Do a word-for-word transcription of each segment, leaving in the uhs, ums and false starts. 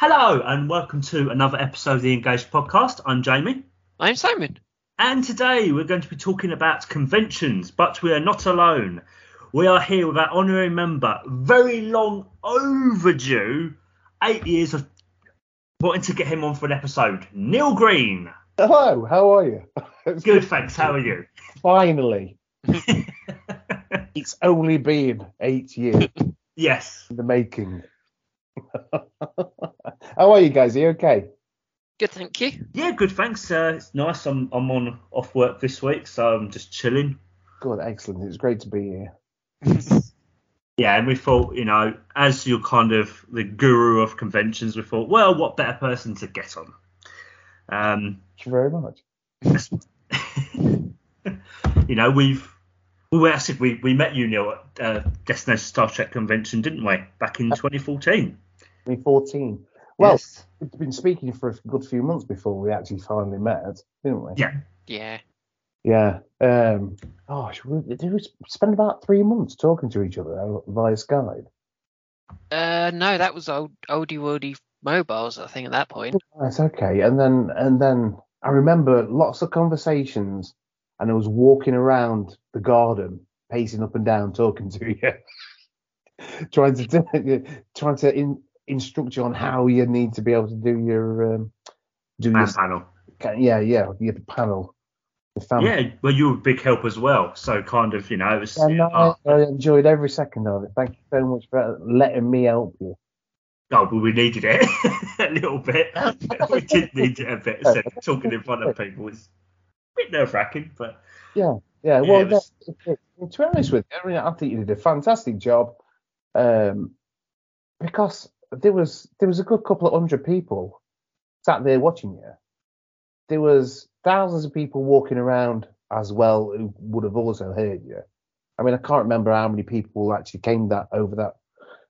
Hello and welcome to another episode of the Engaged Podcast. I'm Jamie. I'm Simon. And today we're going to be talking about conventions, but we are not alone. We are here with our honorary member, very long overdue, eight years of wanting to get him on for an episode, Neil Green. Hello, how are you? Good, good, thanks. How are you? Finally. It's only been eight years. Yes. In the making. How are you guys? Are you okay? Good, thank you. Yeah, good, thanks. Uh, it's nice. I'm I'm on off work this week, so I'm just chilling. Good, excellent. It's great to be here. Yeah, and we thought, you know, as you're kind of the guru of conventions, we thought, well, what better person to get on? Um, thank you very much. You know, we've we actually we, we met you, Neil, at uh, Destination Star Trek convention, didn't we? Back in twenty fourteen. twenty fourteen. Well, yes. We've been speaking for a good few months before we actually finally met, didn't we? Yeah. Yeah. Yeah. Um, gosh, we, did we spend about three months talking to each other via Skype? Uh, no, that was old oldie worldy mobiles, I think, at that point. That's okay. And then and then I remember lots of conversations, and I was walking around the garden, pacing up and down, talking to you, trying to trying to in, instruct you on how you need to be able to do your um, do fan your panel. Yeah, yeah, your panel. Yeah, well, you were a big help as well. So kind of, you know, it was, yeah, no, uh, I enjoyed every second of it. Thank you so much for letting me help you. Oh, well, we needed it a little bit. We did need it a bit. So talking in front of people was a bit nerve-wracking, but yeah, yeah. Well, yeah, it was... no, to be honest with you, I mean, I think you did a fantastic job um, because there was there was a good couple of hundred people sat there watching you. There was thousands of people walking around as well who would have also heard you. I mean, I can't remember how many people actually came that over that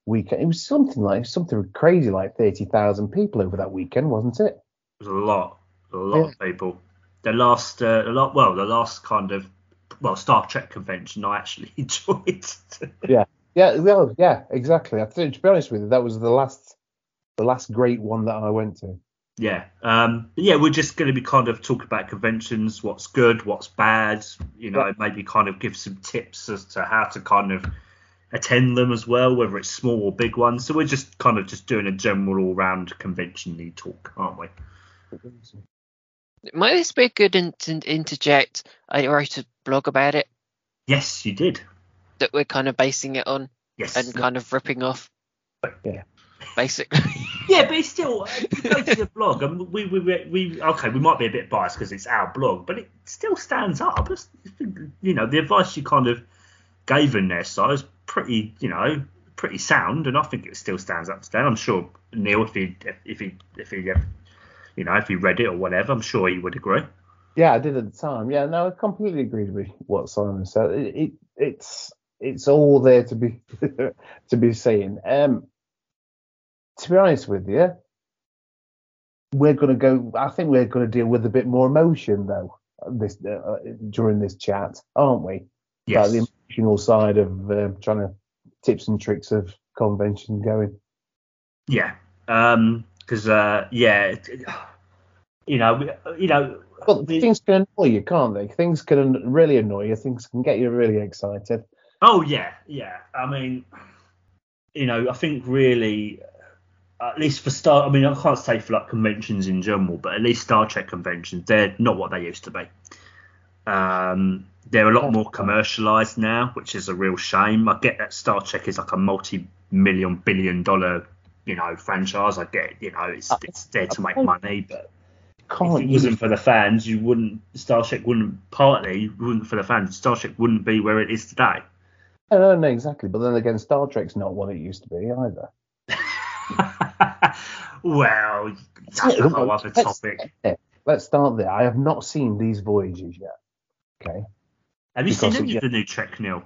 weekend. It was something like something crazy, like thirty thousand people over that weekend, wasn't it? It was a lot, a lot yeah. of people. The last, uh, the lot, well, the last kind of, well, Star Trek convention I actually enjoyed. yeah, yeah, well, yeah, exactly. I think, to be honest with you, that was the last, the last great one that I went to. Yeah, um, yeah, we're just going to be kind of talking about conventions, what's good, what's bad, you know, yeah. Maybe kind of give some tips as to how to kind of attend them as well, whether it's small or big ones. So we're just kind of just doing a general all-round convention-y talk, aren't we? Might this be good in, to interject? I wrote a blog about it. Yes, you did. That we're kind of basing it on. Yes. And kind of ripping off. Yeah. Basically. Yeah, but it's still, if you go to the blog, and we, we, we, we, okay, we might be a bit biased because it's our blog, but it still stands up. It's, you know, the advice you kind of gave in there, so it's pretty, you know, pretty sound, and I think it still stands up today. I'm sure Neil, if he, if he, if he, you know, if he read it or whatever, I'm sure he would agree. Yeah, I did at the time. Yeah, no, I completely agreed with what Simon said. It, it it's, it's all there to be, to be seen. Um. To be honest with you, we're going to go, I think we're going to deal with a bit more emotion, though, this uh, during this chat, aren't we? Yes. About the emotional side of uh, trying to tips and tricks of convention going. Yeah. Um. Because, uh, yeah, you know, you know. Well, the, things can annoy you, can't they? Things can really annoy you. Things can get you really excited. Oh, yeah. Yeah. I mean, you know, I think really... At least for Star, I mean, I can't say for like conventions in general, but at least Star Trek conventions, they're not what they used to be. Um, they're a lot more commercialised now, which is a real shame. I get that Star Trek is like a multi-million, billion-dollar, you know, franchise. I get, you know, it's it's there to make money, but if it wasn't for the fans, you wouldn't. Star Trek wouldn't partly wouldn't for the fans. Star Trek wouldn't be where it is today. No, no, no, exactly. But then again, Star Trek's not what it used to be either. Well, that's a whole other topic. Let's start there. I have not seen these Voyagers yet. Okay. Have you because seen any of the new Trek, Neil?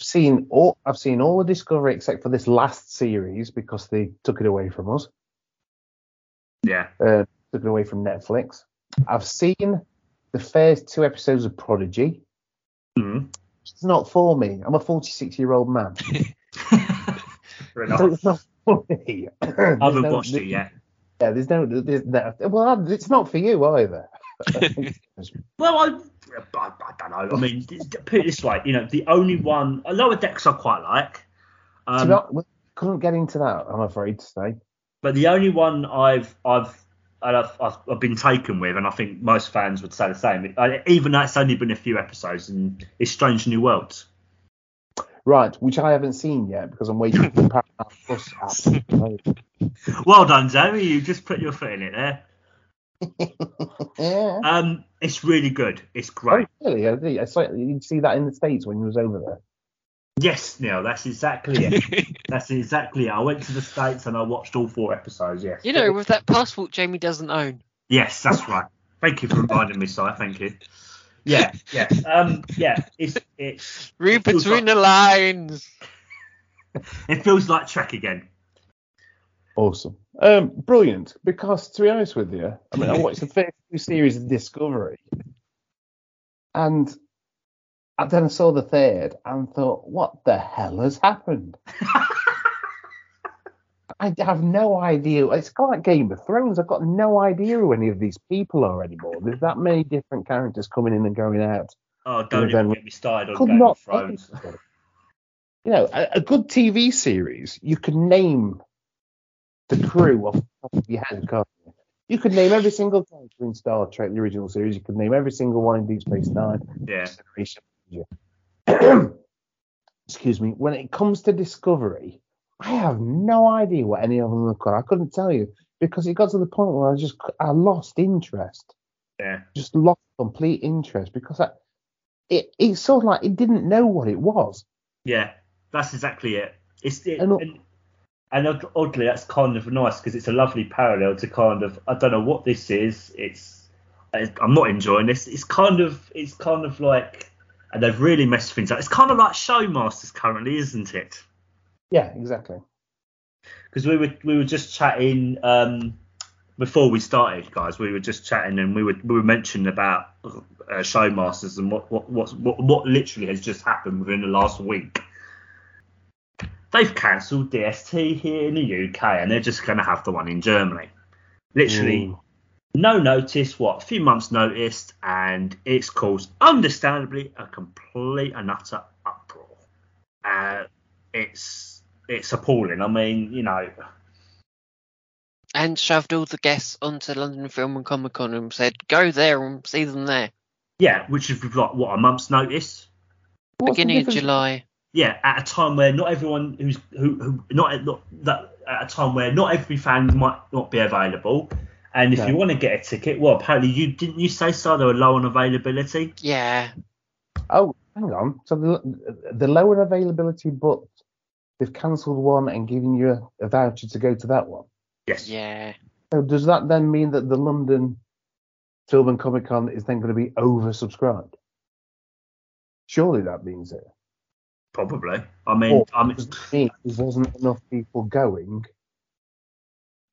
I've seen all. I've seen all the Discovery except for this last series because they took it away from us. Yeah. Uh, took it away from Netflix. I've seen the first two episodes of Prodigy. Mm. It's not for me. I'm a forty-six-year-old man. Fair enough. I haven't no, watched it yet. Yeah, there's no, there's no. Well, it's not for you either. Well, I, I, I don't know. I mean, put it this way, you know, the only one, Lower Decks I quite like. Um, not, we couldn't get into that, I'm afraid to say. But the only one I've, I've, I've, I've, I've been taken with, and I think most fans would say the same, I, even though it's only been a few episodes, and it's Strange New Worlds. Right, which I haven't seen yet because I'm waiting for the Paramount Plus app. Well done, Zoe. You just put your foot in it there. Yeah. Um, it's really good. It's great. Oh, really? I think, I saw, you'd see that in the States when you was over there. Yes, Neil, that's exactly it. That's exactly it. I went to the States and I watched all four episodes, yes. You know, with that passport Jamie doesn't own. Yes, that's right. Thank you for reminding me, Si. Thank you. Yeah, yeah. Um, yeah, it's... it's Read it between like, the lines. It feels like Trek again. Awesome. Um, brilliant, because to be honest with you, I mean, I watched the first two series of Discovery, and I then saw the third and thought, what the hell has happened? I have no idea. It's kind of like Game of Thrones. I've got no idea who any of these people are anymore. There's that many different characters coming in and going out. Oh, don't even get me started on Game of Thrones. You know, a, a good T V series, you can name the crew off the top of your head, can't you? You could name every single character in Star Trek, the original series. You could name every single one in Deep Space Nine. Yeah. Excuse me. When it comes to Discovery, I have no idea what any of them look like. I couldn't tell you because it got to the point where I just I lost interest. Yeah. Just lost complete interest because I, it it's sort of like it didn't know what it was. Yeah, that's exactly it. It's it, and, and, and oddly, that's kind of nice because it's a lovely parallel to kind of I don't know what this is. It's I'm not enjoying this. It's kind of it's kind of like and they've really messed things up. It's kind of like Showmasters currently, isn't it? Yeah, exactly. Because we were we were just chatting um, before we started, guys. We were just chatting, and we were we were mentioning about uh, Showmasters and what what, what what what literally has just happened within the last week. They've cancelled D S T here in the U K, and they're just going to have the one in Germany. Literally, Ooh. no notice. What a few months noticed, and it's caused, understandably, a complete and utter uproar. Uh, it's It's appalling. I mean, you know. And shoved all the guests onto London Film and Comic-Con and said, go there and see them there. Yeah, which is like, what, a month's notice? What's Beginning of July. Yeah, at a time where not everyone who's who, who not, not that at a time where not every fan might not be available. And if no. you want to get a ticket, well, apparently you didn't you say so they were low on availability? Yeah. Oh, hang on. So the, the low on availability, but they've cancelled one and given you a voucher to go to that one. Yes. Yeah. So does that then mean that the London Film and Comic Con is then going to be oversubscribed? Surely that means it. Probably. I mean, or, I mean, there wasn't enough people going.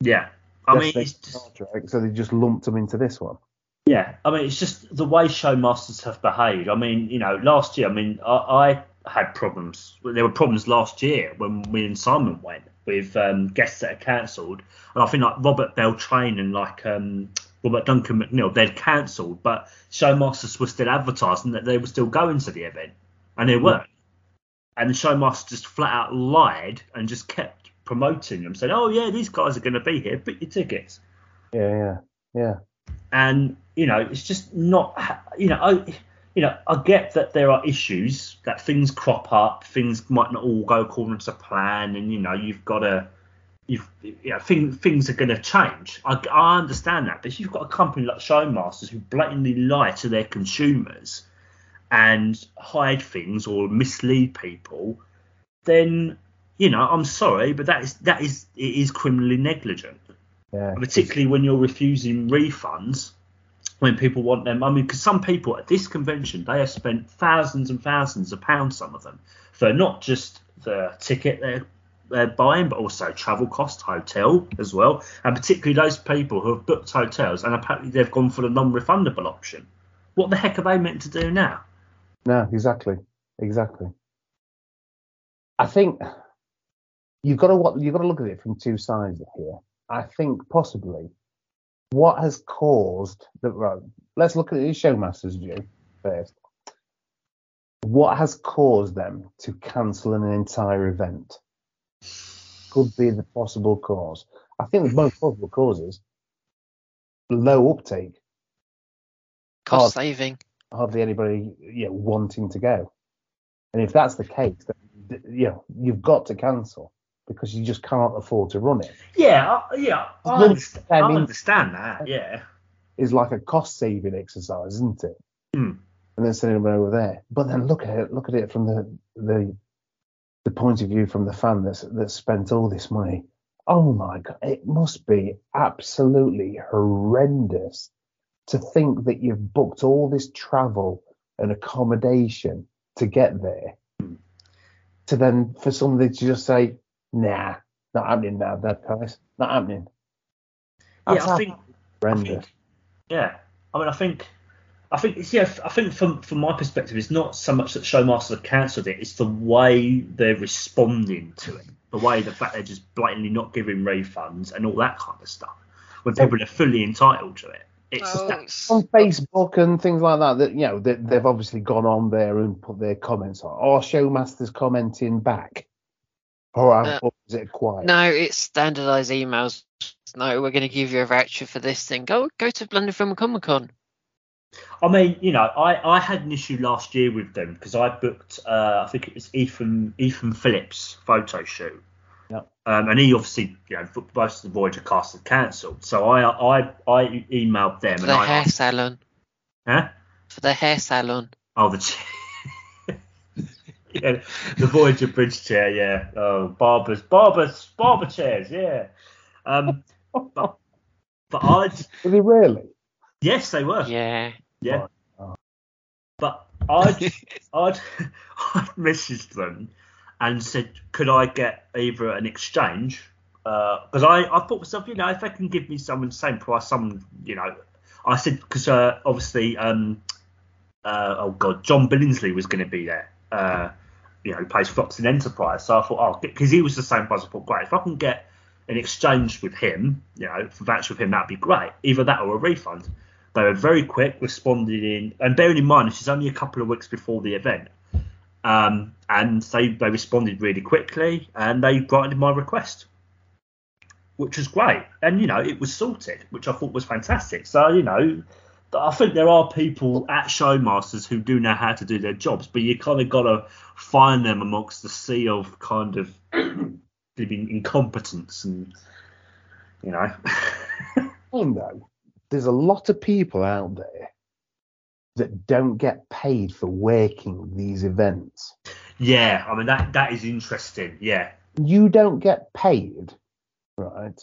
Yeah. I mean, it's just, Trek, so they just lumped them into this one. Yeah. I mean, it's just the way Showmasters have behaved. I mean, you know, last year, I mean, I. I had problems. There were problems last year when me and Simon went with um, guests that are cancelled, and I think like Robert Beltran and like um, Robert Duncan McNeill, they'd cancelled, but Showmasters were still advertising that they were still going to the event, and they weren't. And Showmasters just flat out lied and just kept promoting them, saying, "Oh yeah, these guys are going to be here. Book your tickets." Yeah, yeah, yeah. And you know, it's just not. You know, I. You know, I get that there are issues, that things crop up, things might not all go according to plan, and you know you've got to, you've, you know, things things are going to change. I, I understand that, but if you've got a company like Showmasters who blatantly lie to their consumers and hide things or mislead people, then you know I'm sorry, but that is that is it is criminally negligent, yeah, particularly when you're refusing refunds. When people want them, I mean, because some people at this convention, they have spent thousands and thousands of pounds, some of them, for not just the ticket they're, they're buying, but also travel cost, hotel as well. And particularly those people who have booked hotels and apparently they've gone for the non-refundable option. What the heck are they meant to do now? No, exactly. Exactly. I think you've got to, you've got to look at it from two sides here. I think possibly what has caused the right, let's look at the Showmasters view first. What has caused them to cancel an entire event could be the possible cause. I think the most possible cause is low uptake, cost hardly, saving, hardly anybody you know, wanting to go. And if that's the case, then you know you've got to cancel because you just can't afford to run it. Yeah, yeah, I understand, I understand that. Yeah, is like a cost-saving exercise, isn't it? Mm. And then sending them over there. But then look at it, look at it from the the the point of view from the fan that's that's spent all this money. Oh my God, it must be absolutely horrendous to think that you've booked all this travel and accommodation to get there, to then for somebody to just say, nah, not happening now, that price, not happening. That's yeah, I think, horrendous. I think. Yeah, I mean, I think. I think it's, yeah. I think from from my perspective, it's not so much that Showmasters have cancelled it; it's the way they're responding to it, the way the fact they're just blatantly not giving refunds and all that kind of stuff when people are fully entitled to it. It's oh, just on Facebook and things like that. That you know they, they've obviously gone on there and put their comments on. Or Showmasters commenting back, or, uh, or is it quiet? No, it's standardised emails. No, we're going to give you a voucher for this thing. Go go to London Film and Comic-Con. I mean, you know, I, I had an issue last year with them because I booked, uh, I think it was Ethan Ethan Phillips photo shoot. Yep. Um, and he obviously, you know, most of the Voyager cast had cancelled. So I I I emailed them. For and the I, hair salon. Huh? For the hair salon. Oh, the chair. Yeah, the Voyager bridge chair, yeah. Oh, barbers, barbers, barber chairs, yeah. Um, but, but I... Were they really? Yes, they were. Yeah. Yeah. Oh, oh. But I'd, I'd, I'd messaged them and said, could I get either an exchange? Because uh, I, I thought myself, you know, if they can give me someone the same price, someone, you know, I said, because uh, obviously, um, uh, oh God, John Billingsley was going to be there. Uh, you know, he plays Fox in Enterprise. So I thought, oh, because he was the same price, I thought, great, if I can get an exchange with him, you know, for voucher with him, that'd be great. Either that or a refund. They were very quick, responded in, and bearing in mind this is only a couple of weeks before the event, um, and they, they responded really quickly, and they granted my request, which was great. And you know, it was sorted, which I thought was fantastic. So you know, I think there are people at Showmasters who do know how to do their jobs, but you kind of got to find them amongst the sea of kind of incompetence and you know. Oh no. There's a lot of people out there that don't get paid for working these events. Yeah, I mean, that, that is interesting, yeah. You don't get paid, right?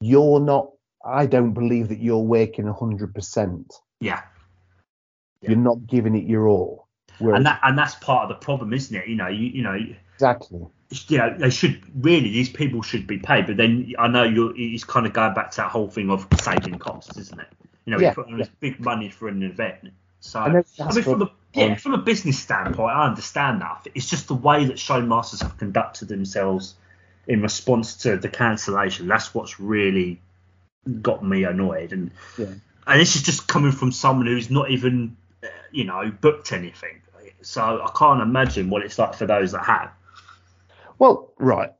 You're not, I don't believe that you're working one hundred percent. Yeah. You're yeah. not giving it your all. Whereas, and that and that's part of the problem, isn't it? You know, you, you know. Exactly. You know, they should really, these people should be paid, but then I know you're it's kind of going back to that whole thing of saving costs, isn't it? You know, yeah, you put on yeah. this big money for an event. So I, I mean, from a yeah, from a business standpoint, I understand that. It's just the way that Showmasters have conducted themselves in response to the cancellation. That's what's really got me annoyed, and yeah. and this is just coming from someone who's not even you know booked anything. So I can't imagine what it's like for those that have. Well, right.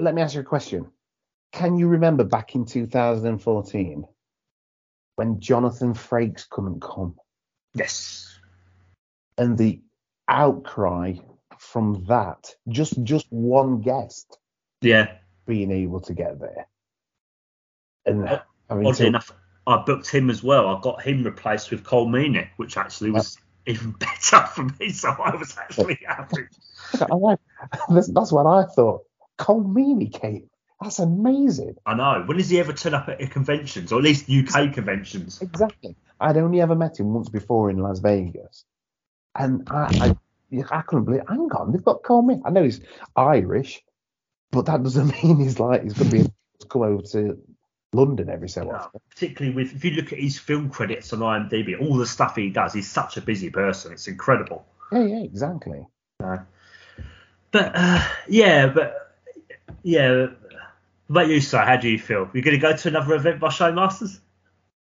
Let me ask you a question. Can you remember back in two thousand fourteen when Jonathan Frakes couldn't come? Yes. And the outcry from that, just just one guest yeah. being able to get there. And uh, I mean, oddly so, enough, I booked him as well. I got him replaced with Colm Meaney, which actually was... Uh, even better for me, so I was actually happy. That's what I thought. Colm Meaney came. That's amazing. I know. When does he ever turn up at conventions, or at least U K conventions? Exactly. I'd only ever met him once before in Las Vegas, and I, I, I couldn't believe. Hang on, they've got Colm Meaney. I know he's Irish, but that doesn't mean he's like he's going to be able to come over to London every so often. Yeah, particularly with, if you look at his film credits on IMDb, all the stuff he does, he's such a busy person. It's incredible. Yeah, yeah, exactly. Uh, but uh, yeah, but yeah, What about you, Si? How do you feel? You going to go to another event by Showmasters?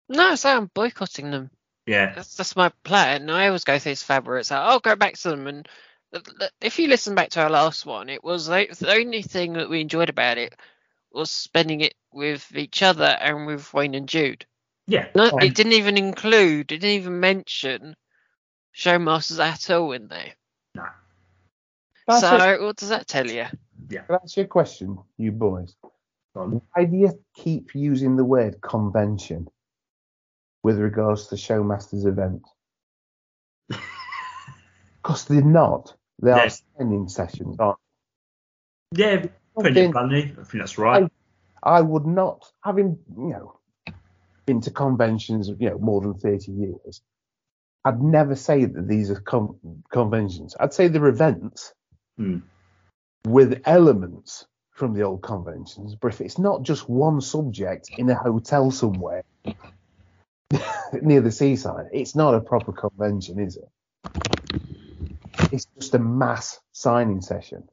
No, so I'm boycotting them. Yeah. That's, that's my plan. I always go through this fad where it's like, I'll go back to them. And if you listen back to our last one, it was like, the only thing that we enjoyed about it was spending it with each other and with Wayne and Jude. Yeah. No, um, it didn't even include, it didn't even mention Showmasters at all in there. No. Nah. So it. What does that tell you? Yeah. That's your question, you boys. Why do you keep using the word convention with regards to Showmasters event? Because they're not. They are training sessions, aren't they? Yeah, pretty funny. I think that's right. I, I would not, having, you know, been to conventions, you know, more than thirty years, I'd never say that these are com- conventions. I'd say they're events mm. with elements from the old conventions, but if it's not just one subject in a hotel somewhere near the seaside, it's not a proper convention, is it? It's just a mass signing session.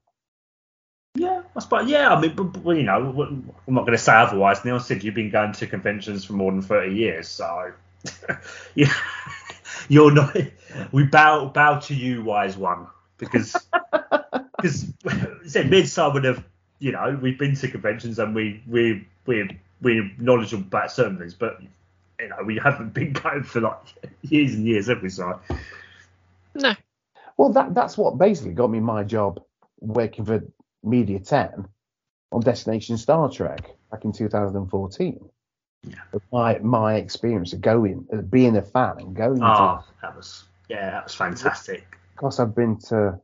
Yeah, I suppose. Yeah, I mean, but, but, you know, I'm not going to say otherwise. Neil said you've been going to conventions for more than thirty years, so yeah, you're not. We bow bow to you, wise one, because because said midside would have. You know, we've been to conventions and we we we we're knowledgeable about certain things, but you know, we haven't been going for like years and years, have we, Si? No. Well, that that's what basically got me my job working for Media Ten on Destination Star Trek back in two thousand fourteen. Yeah. My my experience of going, of being a fan and going. Oh, to, that was yeah, that was fantastic. Because I've been to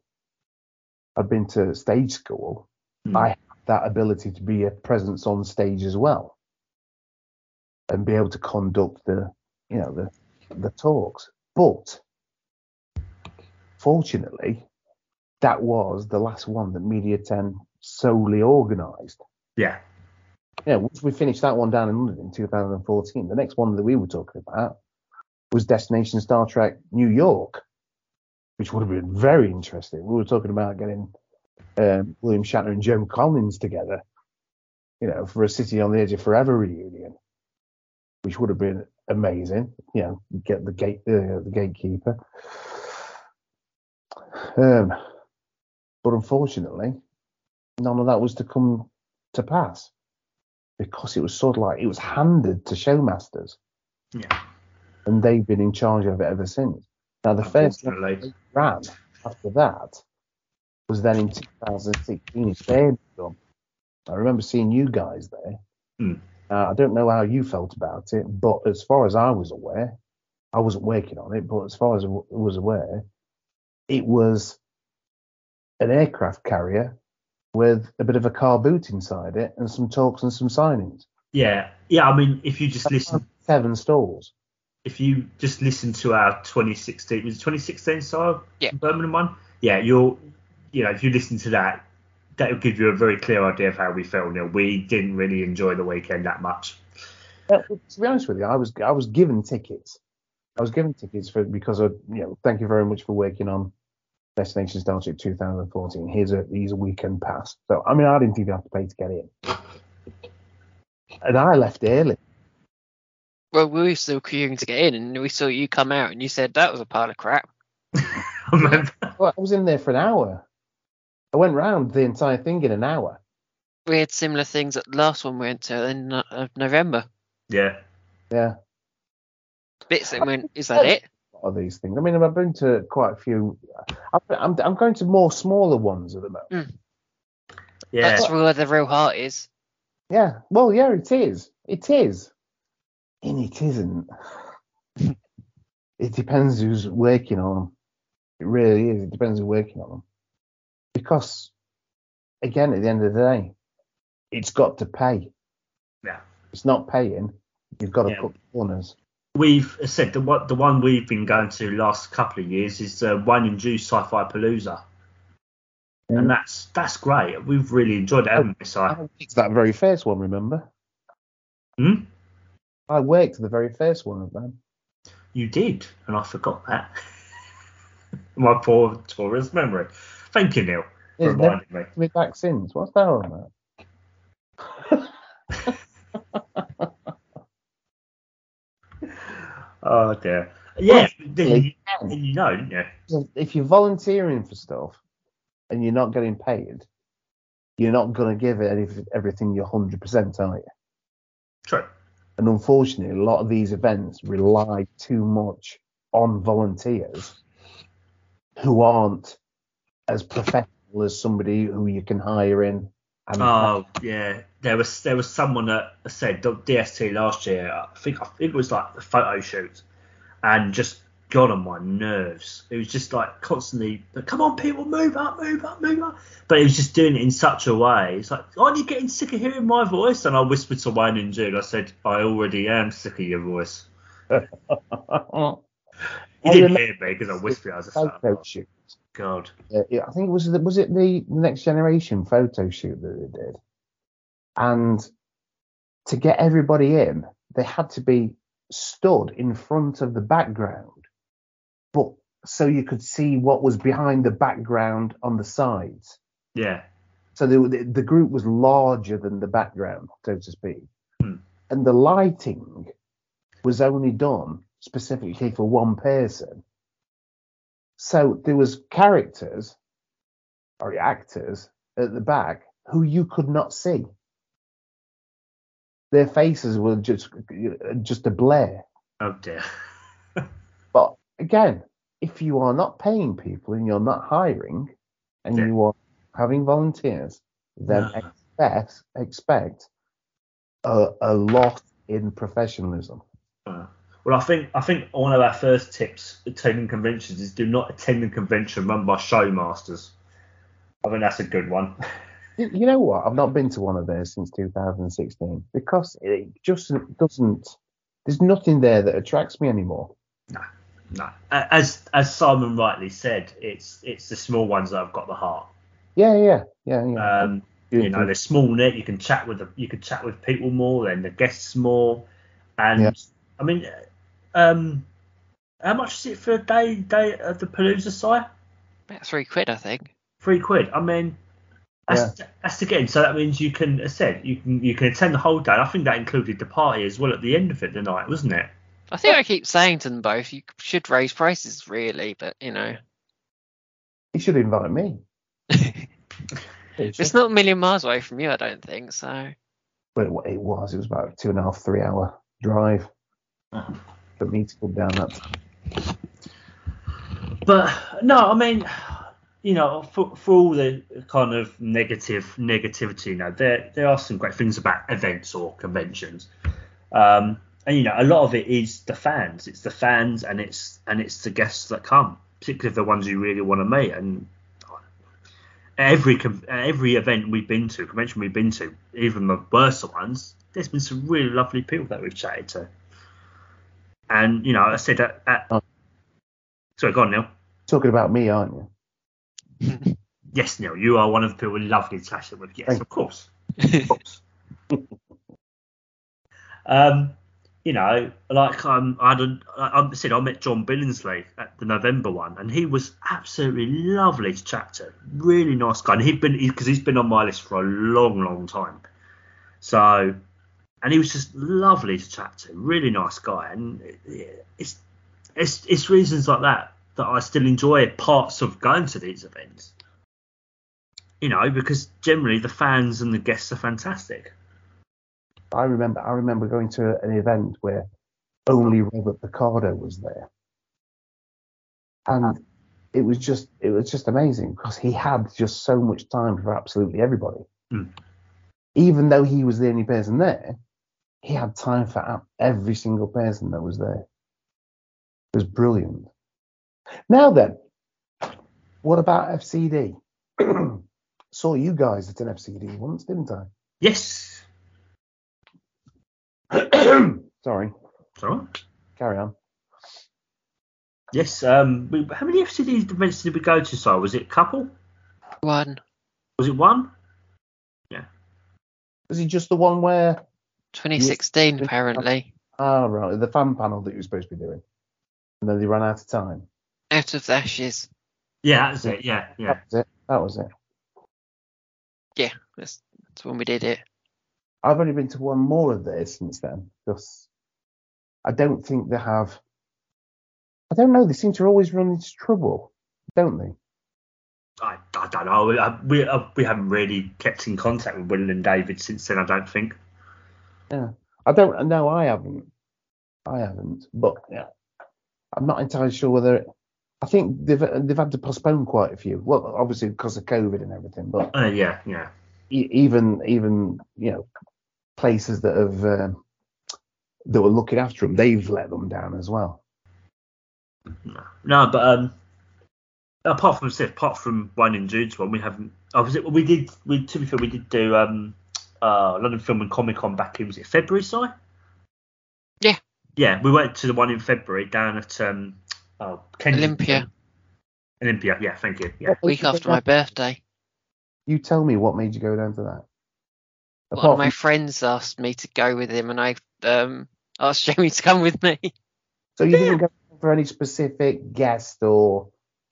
I've been to stage school. Mm. I have that ability to be a presence on stage as well, and be able to conduct the, you know, the the talks. But fortunately, that was the last one that Media Ten solely organised. Yeah. Yeah. Once we finished that one down in London in two thousand fourteen, the next one that we were talking about was Destination Star Trek New York, which would have been very interesting. We were talking about getting. Um, William Shatner and Joan Collins together, you know, for a City on the Edge of Forever reunion, which would have been amazing. You know, get the gate, uh, the gatekeeper. Um, but unfortunately, none of that was to come to pass because it was sort of like it was handed to Showmasters, yeah, and they've been in charge of it ever since. Now, the first one ran after that. Was then in two thousand sixteen. Fair done. I remember seeing you guys there. Mm. Uh, I don't know how you felt about it, but as far as I was aware, I wasn't working on it, but as far as I w- was aware, it was an aircraft carrier with a bit of a car boot inside it and some talks and some signings. Yeah, yeah. I mean, if you just That's listen, seven stalls. If you just listen to our twenty sixteen, was it twenty sixteen, Si? Yeah, Birmingham one. Yeah, you'll. You know, if you listen to that, that will give you a very clear idea of how we felt. You know, we didn't really enjoy the weekend that much. Uh, to be honest with you, I was I was given tickets. I was given tickets for because of, you know, thank you very much for working on Destination Star Trek twenty fourteen. Here's a here's a weekend pass. So I mean, I didn't even have to pay to get in, and I left early. Well, we were still queuing to get in, and we saw you come out, and you said that was a pile of crap. I remember. Well, I was in there for an hour. I went round the entire thing in an hour. We had similar things at the last one we went to in uh, November. Yeah. Yeah. Bits that went, is that it? A lot of these things. I mean, I've been to quite a few. I've, I'm I'm going to more smaller ones at the moment. Mm. Yeah. That's where the real heart is. Yeah. Well, yeah, it is. It is. And it isn't. It depends who's working on them. It really is. It depends who's working on them. Because, again, at the end of the day, it's got to pay. Yeah. It's not paying. You've got to yeah. cut corners. We've said the what the one we've been going to the last couple of years is uh, Wine and Juice Sci-Fi Palooza, yeah. and that's that's great. We've really enjoyed it, haven't we, Si? It's that very first one, remember? Hmm. I worked the very first one of them. You did, and I forgot that. My poor tourist memory. Thank you, Neil, for reminding me. We're back since. What's that on that? Oh dear. Yeah, well, you, you know, didn't you? If you're volunteering for stuff and you're not getting paid, you're not going to give it any, everything you're one hundred percent, are you? True. And unfortunately, a lot of these events rely too much on volunteers who aren't as professional as somebody who you can hire in. And oh, pay. yeah. There was there was someone that said D S T last year, I think, I think it was like the photo shoot, and just got on my nerves. It was just like constantly, come on, people, move up, move up, move up. But it was just doing it in such a way. It's like, aren't you getting sick of hearing my voice? And I whispered to Wayne in June, I said, I already am sick of your voice. You didn't hear me because I whispered. I was a photo shoot. God. Uh, yeah, I think it was the, was it the Next Generation photo shoot that they did, and to get everybody in, they had to be stood in front of the background, but so you could see what was behind the background on the sides. Yeah. So the the, the group was larger than the background, so to speak, hmm. and the lighting was only done specifically for one person. So there was characters or actors at the back who you could not see. Their faces were just just a blur. Oh dear. But again, if you are not paying people and you're not hiring and yeah. you are having volunteers, then no. expect expect a, a lot in professionalism. Uh. Well, I think I think one of our first tips attending conventions is do not attend a convention run by Showmasters. I think that's a good one. You know what? I've not been to one of theirs since two thousand sixteen because it just doesn't. There's nothing there that attracts me anymore. No, no. As as Simon rightly said, it's it's the small ones that have got the heart. Yeah, yeah, yeah, yeah. Um, you know, they're small net. You can chat with the, you can chat with people more, and the guests more, and yeah. I mean. Um, how much is it for a day day of the Palooza, side? About three quid, I think. Three quid. I mean, that's yeah. that's again. So that means you can, as I said, you can you can attend the whole day. I think that included the party as well at the end of it, the night, wasn't it? I think I keep saying to them both, you should raise prices, really, but you know, you should invite me. It's not a million miles away from you, I don't think. So. But it was. It was about a two and a half, three hour drive. Oh. For me to come down that time. But no, I mean, you know, for, for all the kind of negative negativity, you know, there there are some great things about events or conventions, um, and you know, a lot of it is the fans. It's the fans, and it's and it's the guests that come, particularly the ones you really want to meet. And every every event we've been to, convention we've been to, even the worst ones, there's been some really lovely people that we've chatted to. And, you know, I said that... At, oh. Sorry, go on, Neil. Talking about me, aren't you? Yes, Neil, you are one of the people we love to chat with. Yes, Thank of course. Of course. um, you know, like um, I, had a, I said, I met John Billingsley at the November one, and he was absolutely lovely to chat to. Really nice guy. And he'd been... Because he, he's been on my list for a long, long time. So... And he was just lovely to chat to, really nice guy. And it's it's it's reasons like that that I still enjoy parts of going to these events. You know, because generally the fans and the guests are fantastic. I remember I remember going to an event where only Robert Picardo was there, and it was just it was just amazing because he had just so much time for absolutely everybody. Mm. Even though he was the only person there. He had time for every single person that was there. It was brilliant. Now then, what about F C D? Saw you guys at an F C D once, didn't I? Yes. Sorry. Sorry. Carry on. Yes. Um. We, how many F C D events did we go to? So was it a couple? One. Was it one? Yeah. Was it just the one where? twenty sixteen, apparently. Ah, right. The fan panel that you were supposed to be doing. And then they ran out of time. Out of the Ashes. Yeah, that's it. Yeah, yeah. That was it. That was it. Yeah, that's, that's when we did it. I've only been to one more of theirs since then. Just, I don't think they have I don't know. They seem to always run into trouble, don't they? I, I don't know. I, we I, we haven't really kept in contact with Will and David since then, I don't think. Yeah, I don't. No, I haven't. I haven't. But yeah, I'm not entirely sure whether. It, I think they've they've had to postpone quite a few. Well, obviously because of COVID and everything. But uh, yeah, yeah. E- even even you know places that have um, that were looking after them, they've let them down as well. No, but um, apart from say, apart from Wine and Juice one, we haven't. Oh, was it? We did. We to be fair, we did do um, uh, London Film and Comic-Con back in was it February? Sorry. Yeah. Yeah, we went to the one in February down at um, oh, Kensington. Olympia. Olympia, yeah, thank you. Yeah. Week after my birthday. You tell me what made you go down to that. Apart one of my from... friends asked me to go with him, and I um, asked Jamie to come with me. So you yeah. didn't go for any specific guest or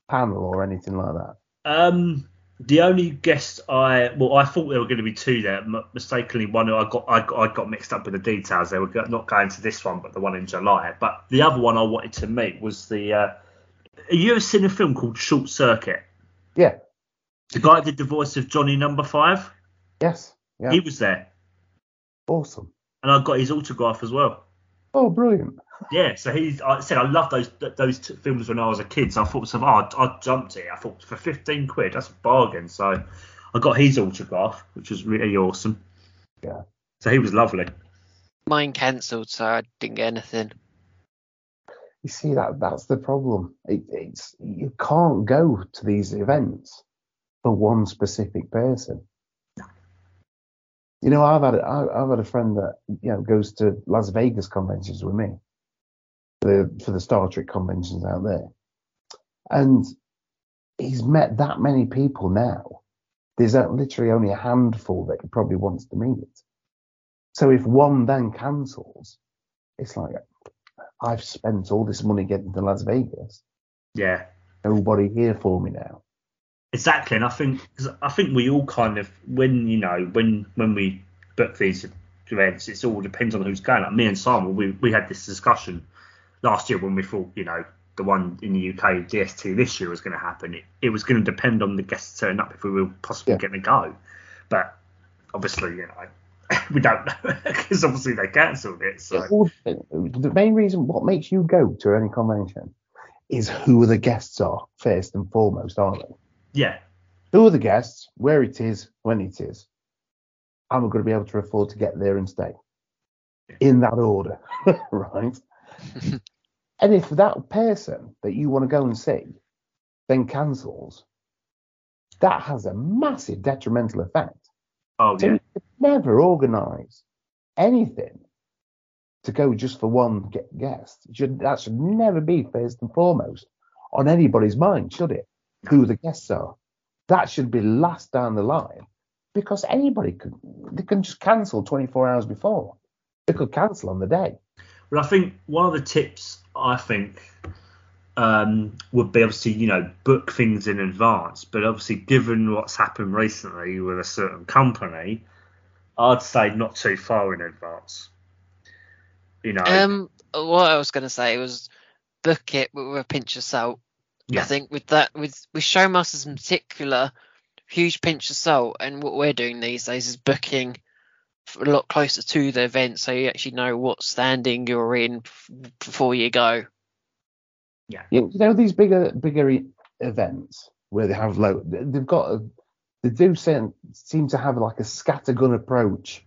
panel or anything like that? Um, the only guest I well, I thought there were going to be two there. M- mistakenly, one who I got I got I got mixed up with the details. They were not going to this one, but the one in July. But the other one I wanted to meet was the. Uh, have you ever seen a film called Short Circuit? Yeah. The guy that did the voice of Johnny Number five. Yes. Yeah. He was there. Awesome. And I got his autograph as well. Oh, brilliant. Yeah, so he's. I said I loved those those two films when I was a kid. So I thought, so oh, I, I jumped it. I thought for fifteen quid, that's a bargain. So I got his autograph, which was really awesome. Yeah. So he was lovely. Mine cancelled, so I didn't get anything. You see, that that's the problem. It, it's you can't go to these events for one specific person. You know, I've had I've had a friend that you know goes to Las Vegas conventions with me, for the, for the Star Trek conventions out there, and he's met that many people now. There's literally only a handful that he probably wants to meet. So if one then cancels, it's like I've spent all this money getting to Las Vegas. Yeah. Nobody here for me now. Exactly, and I think cause I think we all kind of when you know when when we book these events, it all depends on who's going. Like me and Simon, we we had this discussion last year when we thought you know the one in the U K D S T this year was going to happen. It, it was going to depend on the guests turning up if we were possibly yeah. going to go, but obviously you know we don't know because obviously they cancelled it. So the main reason what makes you go to any convention is who the guests are first and foremost, aren't they? Yeah. Who are the guests, where it is, when it is. I'm going to be able to afford to get there and stay. In that order, right? And if that person that you want to go and see then cancels, that has a massive detrimental effect. Oh, so yeah. You could never organise anything to go just for one guest. Should, that should never be first and foremost on anybody's mind, should it? Who the guests are. That should be last down the line because anybody could, they can just cancel twenty-four hours before. They could cancel on the day. Well, I think one of the tips I think um, would be obviously, you know, book things in advance, but obviously given what's happened recently with a certain company, I'd say not too far in advance. You know, um, what I was going to say was book it with a pinch of salt. Yeah. I think with that, with, with Showmasters in particular, huge pinch of salt. And what we're doing these days is booking a lot closer to the event, so you actually know what standing you're in before you go. Yeah, you know these bigger bigger events where they have low, they've got a, they do seem, seem to have like a scattergun approach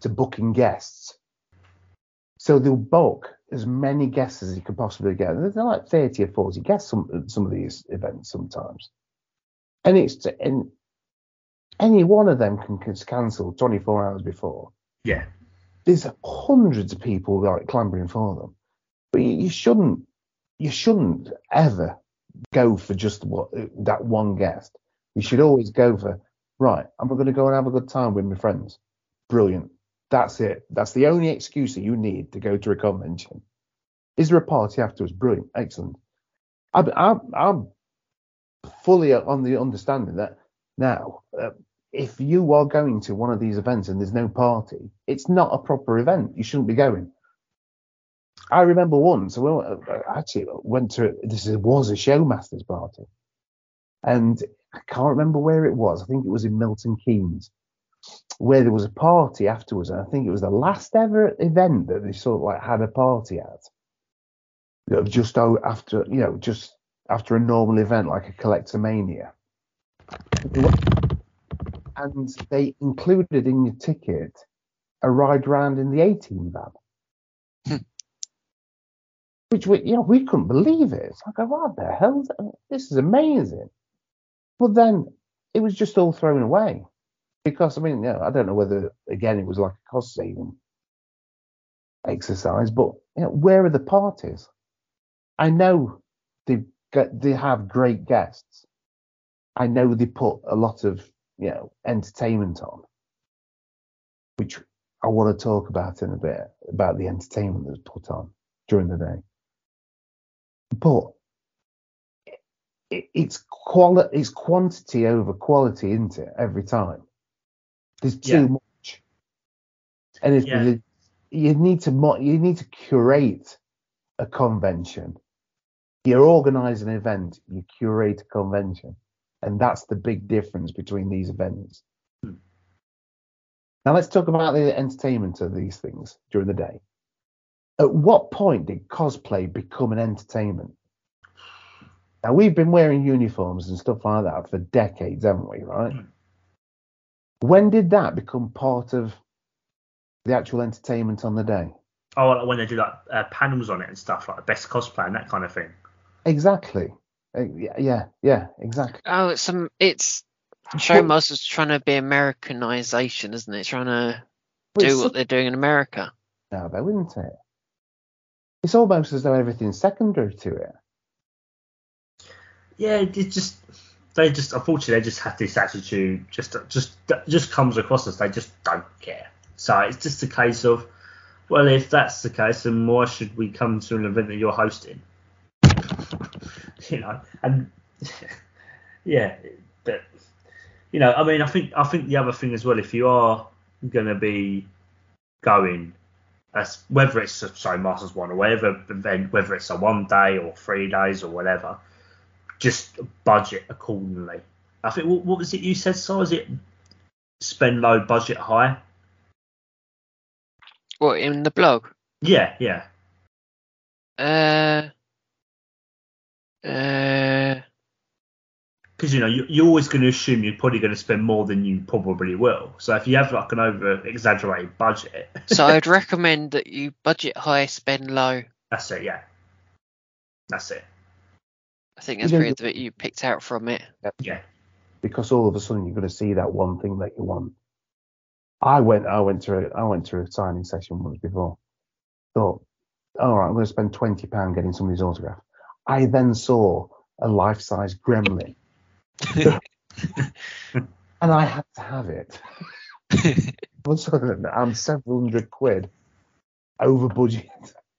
to booking guests. So they'll bulk as many guests as you could possibly get. They're like thirty or forty guests some some of these events sometimes. And it's to, and any one of them can, can cancel twenty-four hours before. Yeah. There's hundreds of people like clambering for them. But you, you shouldn't you shouldn't ever go for just what that one guest. You should always go for, right, I'm going to go and have a good time with my friends. Brilliant. That's it. That's the only excuse that you need to go to a convention. Is there a party afterwards? Brilliant. Excellent. I'm, I'm, I'm fully on the understanding that now, uh, if you are going to one of these events and there's no party, it's not a proper event. You shouldn't be going. I remember once, well, I actually went to, this was a Showmasters party, and I can't remember where it was. I think it was in Milton Keynes, where there was a party afterwards, and I think it was the last ever event that they sort of like had a party at, just after, you know, just after a normal event like a Collectomania. And they included in your ticket a ride round in the eighteen van. Hmm. Which we, you know, we couldn't believe it. It's like, what the hell? This is amazing. But then it was just all thrown away because, I mean, you know, I don't know whether, again, it was like a cost saving exercise, but you know, where are the parties? I know they they have great guests. I know they put a lot of, you know, entertainment on, which I want to talk about in a bit, about the entertainment that's put on during the day. But it, it's quali- it's quantity over quality, isn't it? Every time there's too yeah. much, and if yeah. you, you need to mo- you need to curate a convention. You organise an event, you curate a convention, and that's the big difference between these events. Hmm. Now let's talk about the entertainment of these things during the day. At what point did cosplay become an entertainment? Now, we've been wearing uniforms and stuff like that for decades, haven't we, right? Mm. When did that become part of the actual entertainment on the day? Oh, when they do like uh, panels on it and stuff, like the best cosplay and that kind of thing. Exactly. Uh, yeah, yeah, exactly. Oh, it's um, it's Showmasters trying to be Americanization, isn't it? It's trying to do what they're doing in America. Now, though, isn't it? It's almost as though everything's secondary to it. Yeah, it's just they just unfortunately they just have this attitude. Just just just comes across as they just don't care. So it's just a case of, well, if that's the case, then why should we come to an event that you're hosting? You know, and yeah, but you know, I mean, I think I think the other thing as well, if you are going to be going. That's whether it's a Showmasters one or whatever event, whether it's a one day or three days or whatever, just budget accordingly. I think what, what was it you said, so is it spend low, budget high? What, in the blog? Yeah, yeah. Uh, uh. Because you know you, you're always going to assume you're probably going to spend more than you probably will. So if you have like an over exaggerated budget, so I'd recommend that you budget high, spend low. That's it, yeah. That's it. I think that's pretty what you picked out from it. Yeah. Because all of a sudden you're going to see that one thing that you want. I went, I went to, a, I went to a signing session once before. Thought, all right, I'm going to spend twenty pound getting somebody's autograph. I then saw a life-size gremlin. And I had to have it. I'm several hundred quid over budget.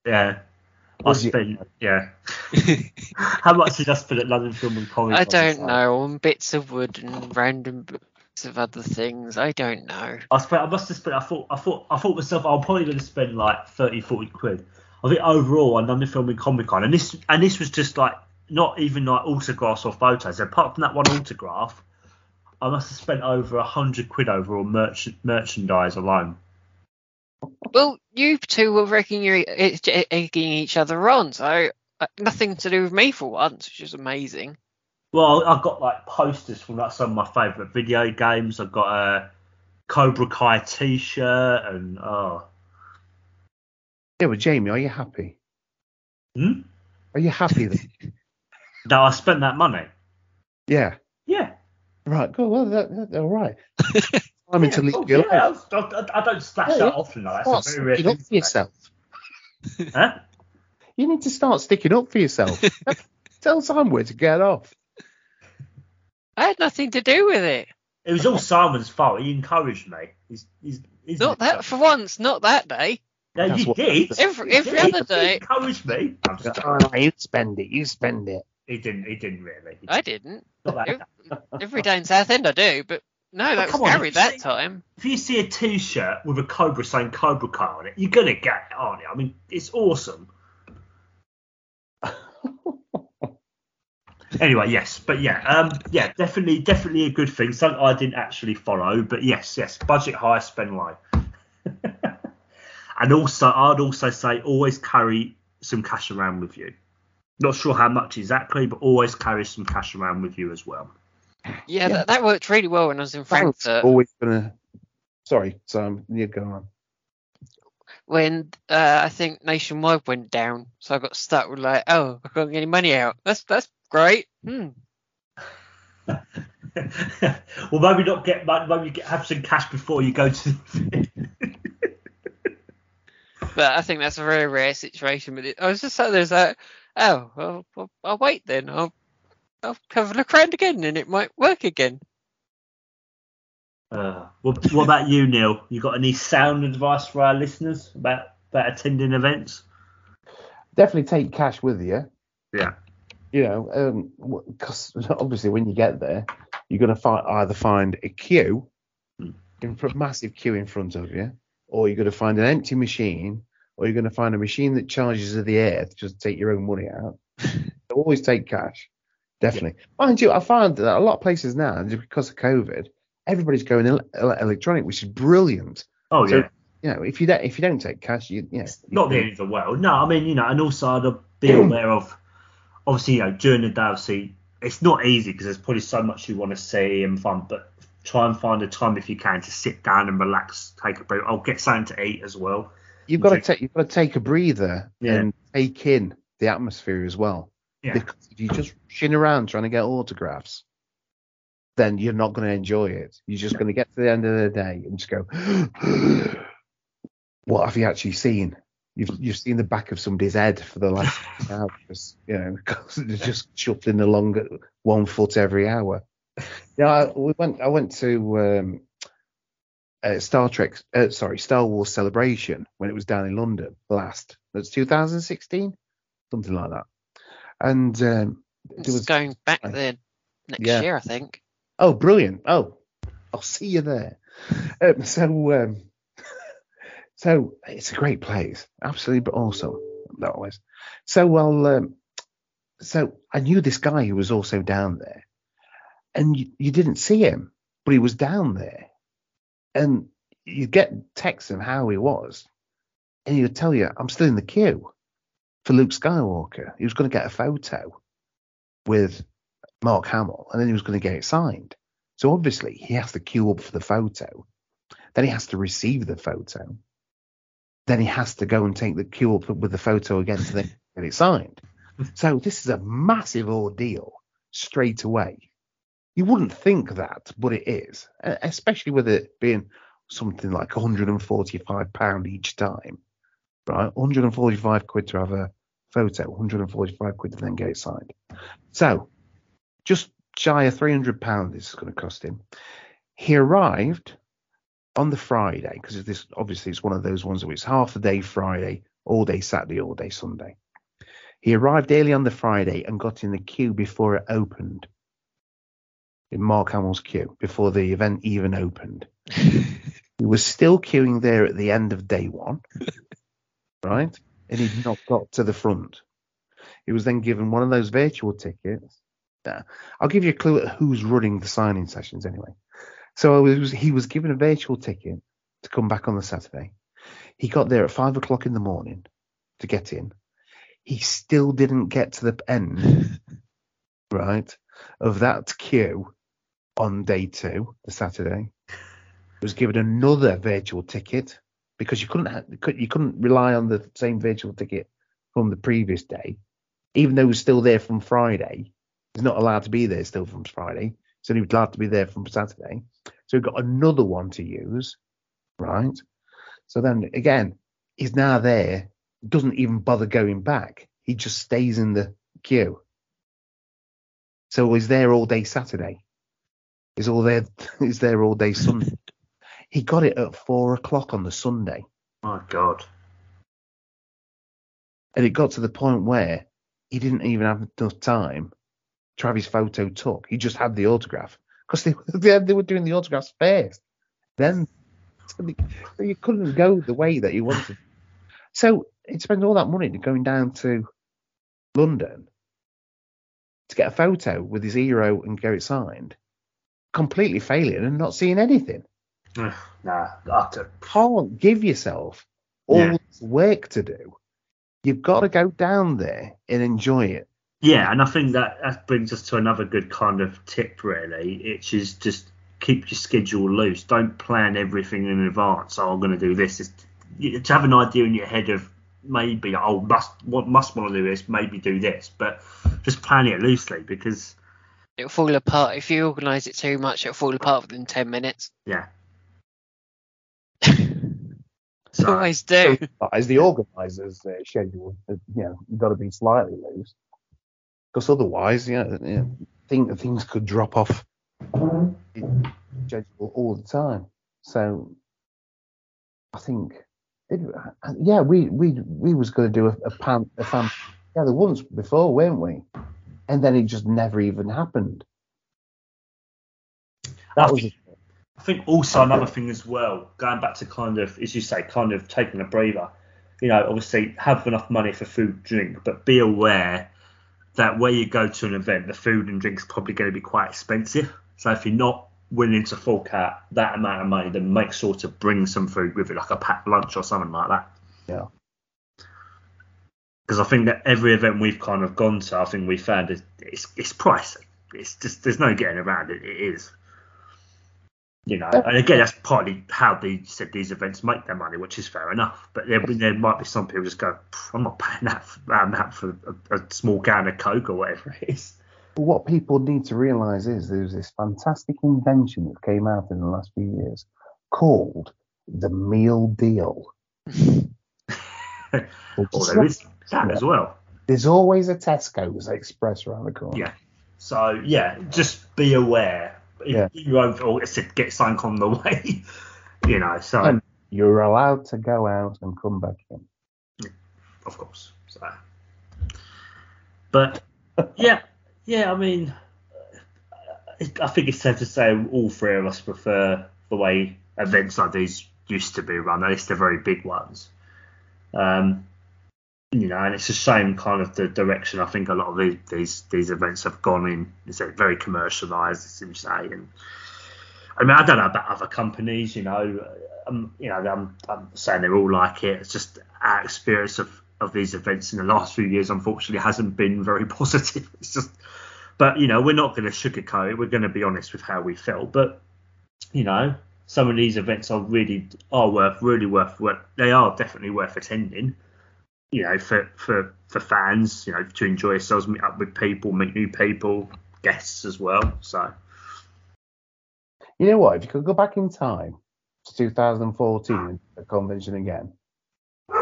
Yeah, budget. I spent. Yeah. How much did I spend at London Film and Comic-Con? I don't know. On bits of wood and random bits of other things. I don't know. I spent. I must have spent. I thought. I thought. I thought myself. I'm probably going to spend like thirty, forty quid. I think overall on London Film and Comic-Con, and this and this was just like. Not even like autographs or photos. Apart from that one autograph, I must have spent over a hundred quid overall merch- merchandise alone. Well, you two were wrecking your, egging each other on, so nothing to do with me for once, which is amazing. Well, I got like posters from like some of my favourite video games. I got a Cobra Kai T-shirt and oh. Yeah, well, Jamie, are you happy? Hmm. Are you happy that? No, I spent that money. Yeah. Yeah. Right. Cool. Well, that, that, all right. I'm yeah, into leave. Course, yeah. I, I, I don't splash yeah, that yeah. often. Like, that's start a very sticking up for yourself. Huh? You need to start sticking up for yourself. Tell Simon where to get off. I had nothing to do with it. It was all Simon's fault. He encouraged me. He's, he's, he's not that for once. Not that day. No, that's you did. Every, every you other did. day. You encouraged me. I'm just oh, you spend it. You spend it. He didn't. He didn't really. He didn't. I didn't. Like every day in Southend I do, but no, that oh, was Gary that see, time. If you see a T-shirt with a Cobra saying Cobra Kai on it, you're gonna get it, aren't you? I mean, it's awesome. Anyway, yes, but yeah, um, yeah, definitely, definitely a good thing. Something I didn't actually follow, but yes, yes, budget high, spend low. And also, I'd also say always carry some cash around with you. Not sure how much exactly, but always carry some cash around with you as well. Yeah, yeah. That, that worked really well when I was in Frankfurt. Always gonna. Sorry, Sam, you go on. When uh, I think Nationwide went down, so I got stuck with like, oh, I can't get any money out. That's that's great. Hmm. Well, maybe not get money. Maybe get, have some cash before you go to. But I think that's a very rare situation. But it, I was just sat there like, oh, I'll, I'll, I'll wait then. I'll I'll have a look around again, and it might work again. Uh, what, what about you, Neil? You got any sound advice for our listeners about about attending events? Definitely take cash with you. Yeah. You know, because um, obviously when you get there, you're going to find either find a queue, mm. a massive queue in front of you, or you're going to find an empty machine, or you're going to find a machine that charges you the air to just take your own money out. So always take cash. Definitely. Yeah. Mind you, I find that a lot of places now, just because of COVID, everybody's going ele- electronic, which is brilliant. Oh, so, yeah. You know, if you don't, if you don't take cash, you, you know. It's not the end of the world. No, I mean, you know, and also I'd be aware of, obviously, you know, during the day, obviously, it's not easy because there's probably so much you want to see and fun, but try and find a time if you can to sit down and relax, take a break. I'll get something to eat as well. You've got to take, you've got to take a breather yeah. and take in the atmosphere as well. Yeah. Because if you just shin around trying to get autographs, then you're not going to enjoy it. You're just going to get to the end of the day and just go, what have you actually seen? You've you've seen the back of somebody's head for the last hours, you know, because they're just shuffling along at one foot every hour. You know, I, we went. I went to um, uh, Star Trek, uh, sorry, Star Wars Celebration when it was down in London last. That's two thousand sixteen, something like that. And um, it's was, going back I, there next yeah. year, I think. Oh, brilliant! Oh, I'll see you there. Um, so, um, so it's a great place, absolutely, but also not always. So, well, um, so I knew this guy who was also down there, and you, you didn't see him, but he was down there, and you get texts on how he was, and he would tell you, "I'm still in the queue for Luke Skywalker." He was going to get a photo with Mark Hamill, and then he was going to get it signed. So obviously he has to queue up for the photo, then he has to receive the photo, then he has to go and take the queue up with the photo again to then get it signed. So this is a massive ordeal straight away. You wouldn't think that, but it is, especially with it being something like one hundred forty-five pounds each time, right? one hundred forty-five quid to have a photo, one hundred forty-five quid to then get it signed. So just shy of three hundred pounds this is going to cost him. He arrived on the Friday, because this obviously it's one of those ones where it's half a day Friday, all day Saturday, all day Sunday. He arrived early on the Friday and got in the queue before it opened. In Mark Hamill's queue, before the event even opened. He was still queuing there at the end of day one, right? And he'd not got to the front. He was then given one of those virtual tickets. I'll give you a clue at who's running the signing sessions anyway. So it was, he was given a virtual ticket to come back on the Saturday. He got there at five o'clock in the morning to get in. He still didn't get to the end, right, of that queue on day two, the Saturday. He was given another virtual ticket because you couldn't you couldn't rely on the same virtual ticket from the previous day, even though he was still there from Friday. He's not allowed to be there still from Friday, so he was allowed to be there from Saturday. So he got another one to use, right? So then again, he's now there, doesn't even bother going back. He just stays in the queue. So he's there all day Saturday. He's all there. He's there all day Sunday. He got it at four o'clock on the Sunday. My God! And it got to the point where he didn't even have enough time. Travis photo took. He just had the autograph because they, they they were doing the autographs first. Then so you couldn't go the way that you wanted. So he spent all that money going down to London to get a photo with his hero and go signed, completely failing and not seeing anything. Nah, that's a... Can't give yourself all yeah. this work to do. You've got to go down there and enjoy it. Yeah, and I think that, that brings us to another good kind of tip, really, which is just keep your schedule loose. Don't plan everything in advance. Oh, I'm going to do this. It's, to have an idea in your head of maybe, oh, must what must want to do this, maybe do this. But just plan it loosely, because... it'll fall apart. If you organise it too much, it'll fall apart within ten minutes. Yeah. It's so, always do. As the organiser's uh, schedule, you know, you've got to be slightly loose. Because otherwise, you know, you know think, things could drop off schedule all the time. So I think, it, yeah, we we we was going to do a, a, pan, a fan together once before, weren't we? And then it just never even happened. That I was. Think, I think also another thing as well, going back to kind of, as you say, kind of taking a breather. You know, obviously have enough money for food, drink, but be aware that where you go to an event, the food and drink's probably going to be quite expensive. So if you're not willing to fork out that amount of money, then make sure to bring some food with it, like a packed lunch or something like that. Yeah. Because I think that every event we've kind of gone to, I think we found it, it's it's pricey. It's just, there's no getting around it. It is. You know, and again, that's partly how they said these events make their money, which is fair enough. But there, there might be some people just go, I'm not paying that for, that for a, a small can of Coke or whatever it is. What people need to realise is there's this fantastic invention that came out in the last few years called the meal deal. Although there's that as well. There's always a Tesco's Express around the corner. Yeah. So, yeah, just be aware. Yeah. You overall get sunk on the way, you know. So and you're allowed to go out and come back in, of course. So, but yeah, yeah. I mean, I think it's safe to say all three of us prefer the way events like these used to be run, at least the very big ones. Um, you know, and it's a shame, kind of the direction I think a lot of these these, these events have gone in. It's very commercialised, it's insane. And I mean, I don't know about other companies, you know. Um, you know, I'm, I'm saying they're all like it. It's just our experience of, of these events in the last few years, unfortunately, hasn't been very positive. It's just, but you know, we're not going to sugarcoat it. We're going to be honest with how we felt. But you know, some of these events are really are worth really worth. They are definitely worth attending. You know, for, for, for fans, you know, to enjoy yourselves, meet up with people, meet new people, guests as well. So, you know what? If you could go back in time to two thousand fourteen and do the convention again,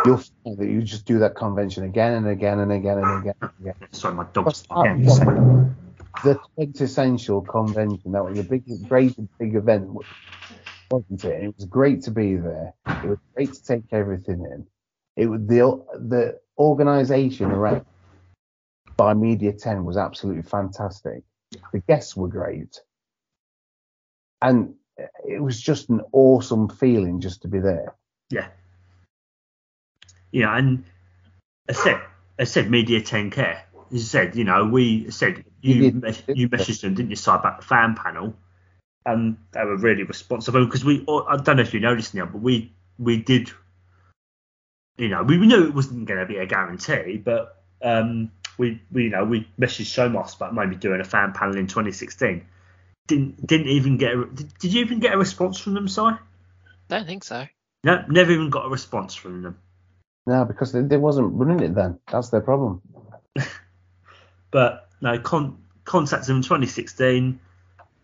you'll find that you just do that convention again and again and again and again. And again. Sorry, my dog's barking. The quintessential convention. That was the big, great, big event, wasn't it? And it was great to be there. It was great to take everything in. It was the the organisation around by Media Ten was absolutely fantastic. The guests were great, and it was just an awesome feeling just to be there. Yeah, yeah, and I said I said Media Ten care. You said, you know, we said you me- you messaged them, didn't you, Si, about the fan panel, and they were really responsive because we I don't know if you noticed now, but we we did. You know, we knew it wasn't going to be a guarantee, but um, we, we, you know, we messaged Showmasters about maybe doing a fan panel in twenty sixteen. Didn't didn't even get. A, did, did you even get a response from them, Si? I don't think so. No, never even got a response from them. No, because they, they wasn't running it then. That's their problem. But no, con- contacted them in twenty sixteen.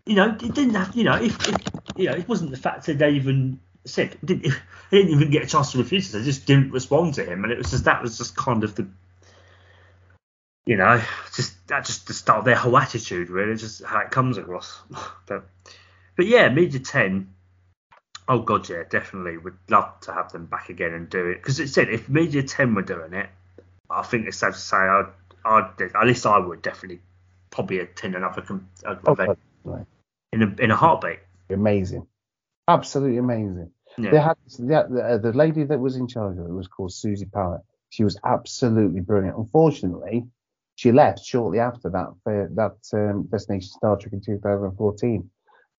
You know, it didn't have. You know, if, if you know, it wasn't the fact that they even. Sick. I didn't, I didn't even get a chance to refuse it. I just didn't respond to him, and it was just that was just kind of the, you know, just that just the start of their whole attitude, really, just how it comes across. But, but yeah, Media Ten. Oh god, yeah, definitely would love to have them back again and do it because it said if Media Ten were doing it, I think it's safe to say I'd, I'd at least I would definitely probably attend another com- oh, event right. in a in a heartbeat. Amazing. Absolutely amazing. Yeah. They had, they had the, the lady that was in charge of it was called Susie Pallet. She was absolutely brilliant. Unfortunately, she left shortly after that for that um, Destination Star Trek in two thousand fourteen.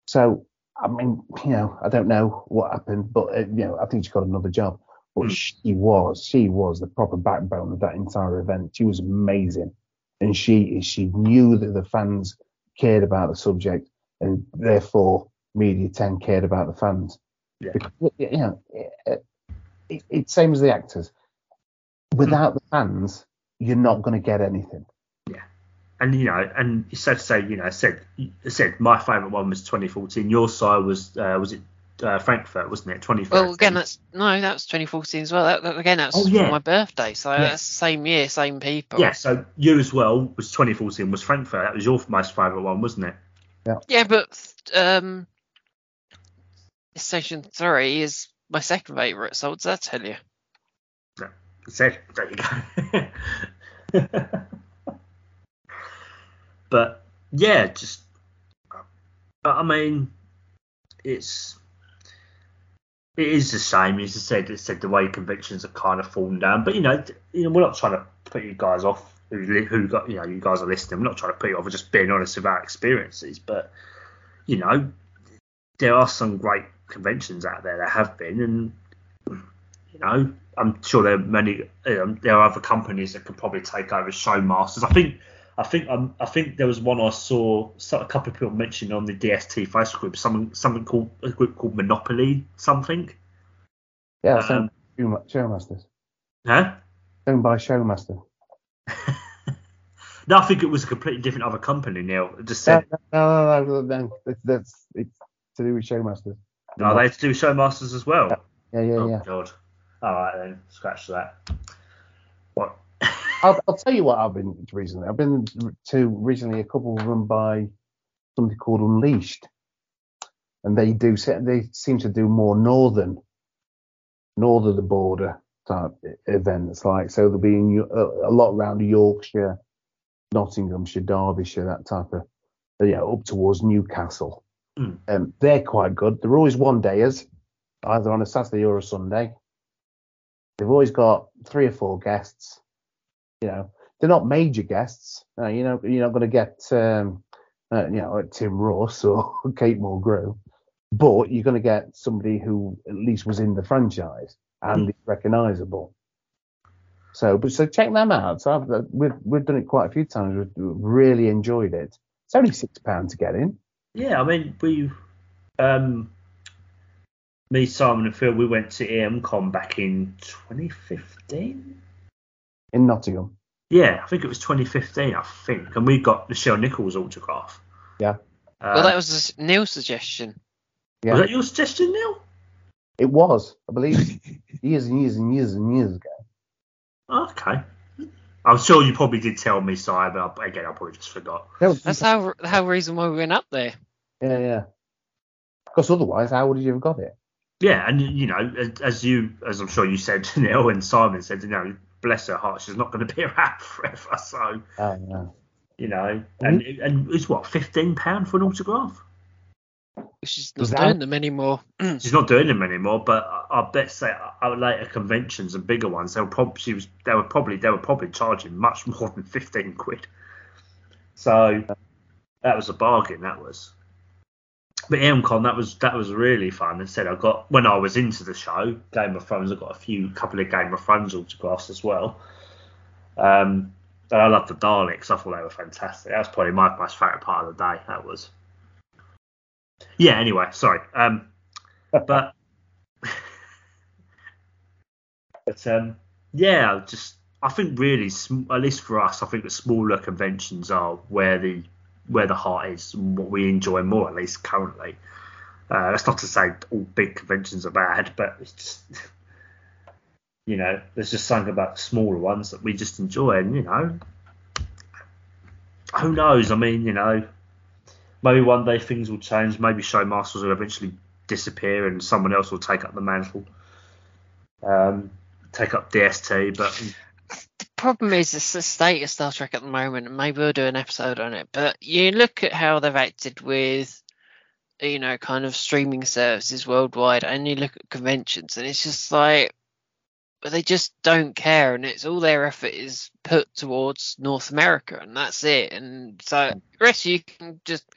So, I mean, you know, I don't know what happened, but, uh, you know, I think she got another job. But she was, she was the proper backbone of that entire event. She was amazing. And she she knew that the fans cared about the subject, and therefore Media ten cared about the fans. Yeah. Because, you know, it, it, it's same as the actors. Without the fans, you're not going to get anything. Yeah. And, you know, and it's sad to say, you know, I said, I said my favourite one was twenty fourteen. Your side was, uh, was it? Uh, Frankfurt, wasn't it? twenty fourteen. Well, again, that's no, that was twenty fourteen as well. That, that, again, that was oh, yeah. my birthday, so yeah. that's the same year, same people. Yeah, so you as well was twenty fourteen was Frankfurt. That was your most favourite one, wasn't it? Yeah. Yeah, but um, Station Three is my second favourite. So what does that tell you? Yeah, so, there you go. But yeah, just I mean, it's. It is the same, as I said. It said the way convictions have kind of fallen down, but you know, you know, we're not trying to put you guys off. Who, who got you know, you guys are listening. We're not trying to put you off. We're just being honest with our experiences. But you know, there are some great conventions out there that have been, and you know, I'm sure there are many. Um, there are other companies that could probably take over Showmasters. I think, I think, um, I think there was one I saw a couple of people mentioned on the D S T Facebook group. Someone, someone called a group called Monopoly something. Yeah, um, Showmasters. Huh? Owned by Showmaster. No, I think it was a completely different other company. Neil just said. No, no, no, no, no. That's, that's it's to do with Showmasters. No, they had to do with Showmasters as well. Yeah, yeah, yeah. Oh yeah. God. All right then, scratch that. What? I'll, I'll tell you what I've been to recently. I've been to recently a couple run by something called Unleashed, and they do they seem to do more northern, northern the border type events. Like so, they'll be in a lot around Yorkshire, Nottinghamshire, Derbyshire, that type of yeah, up towards Newcastle. Mm. Um, they're quite good. They're always one dayers, either on a Saturday or a Sunday. They've always got three or four guests. You know, they're not major guests. Uh, you know, you're not going to get, um, uh, you know, Tim Ross or Kate Mulgrew, but you're going to get somebody who at least was in the franchise and mm. is recognisable. So, but so check them out. So I've, we've we've done it quite a few times. We've really enjoyed it. It's only six pounds to get in. Yeah, I mean, we, um, me, Simon and Phil, we went to E M Con back in twenty fifteen. In Nottingham. Yeah, I think it was twenty fifteen, I think. And we got Michelle Nichols' autograph. Yeah. Uh, well, that was Neil's suggestion. Yeah. Was that your suggestion, Neil? It was, I believe, years and years and years and years ago. Okay. I'm sure you probably did tell me, Si, but I, again, I probably just forgot. That's how the how reason why we went up there. Yeah, yeah. Because otherwise, how would you have got it? Yeah, and, you know, as you, as I'm sure you said, Neil and Simon said, you know, bless her heart, she's not going to be around forever. So, oh, no. you know, and mm-hmm. and it's what fifteen pounds for an autograph. She's not doing them anymore. She's not doing them anymore. But I, I bet say at later conventions and bigger ones, they'll probably she was they were probably they were probably charging much more than fifteen quid. So that was a bargain. That was. But EMCON, that was that was really fun. Instead, I got when I was into the show, Game of Thrones. I got a few couple of Game of Thrones autographs as well. Um, and I loved the Daleks. I thought they were fantastic. That was probably my most favourite part of the day. That was. Yeah. Anyway, sorry. Um, but but um, yeah, just I think really, at least for us, I think the smaller conventions are where the where the heart is and what we enjoy more, at least currently. Uh, that's not to say all big conventions are bad, but it's just, you know, there's just something about the smaller ones that we just enjoy. And, you know, who knows? I mean, you know, maybe one day things will change. Maybe Showmasters will eventually disappear and someone else will take up the mantle, um, take up D S T. But problem is it's the state of Star Trek at the moment, and maybe we'll do an episode on it, but you look at how they've acted with, you know, kind of streaming services worldwide, and you look at conventions, and it's just like but they just don't care, and it's all their effort is put towards North America, and that's it. And so the rest you can just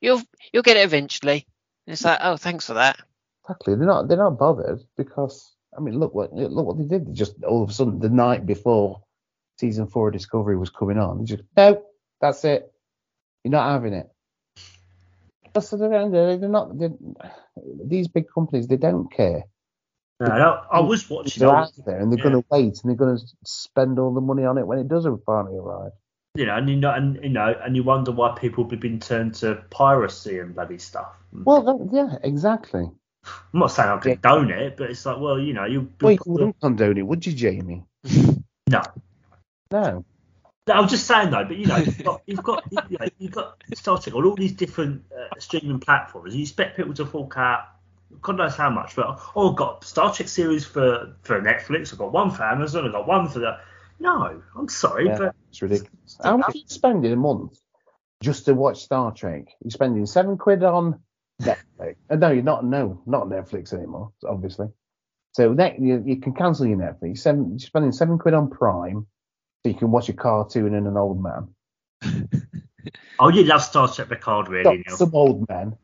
you'll you'll get it eventually. And it's like, oh, thanks for that. Exactly. They're not they're not bothered, because I mean, look what look what they did. They just all of a sudden the night before season four of Discovery was coming on, they just nope, that's it. You're not having it. That's the end of it. They're not they're, these big companies. They don't care. No, I, I was watching. They're out there and they're yeah. going to wait, and they're going to spend all the money on it when it does finally arrive. You know, and you know, and you know, and you wonder why people have been turned to piracy and bloody stuff. Well, that, yeah, exactly. I'm not saying I condone yeah. it, but it's like, well, you know, you. Well, you wouldn't condone it, would you, Jamie? No. No. No, I'm just saying though, but you know, you've got you've got, you know, you've got Star Trek on all these different uh, streaming platforms. You expect people to fork out, God knows how much, but oh, I've got Star Trek series for, for Netflix. I've got one for Amazon. I've got one for the. No, I'm sorry, yeah, but it's ridiculous. How much are you spending a month just to watch Star Trek? You're spending seven quid on Netflix. No, you're not. No, not Netflix anymore, obviously. So that you, you can cancel your Netflix. Seven, you're spending seven quid on Prime. So you can watch a cartoon and an old man. Oh, you love Star Trek Picard, really? Some old man.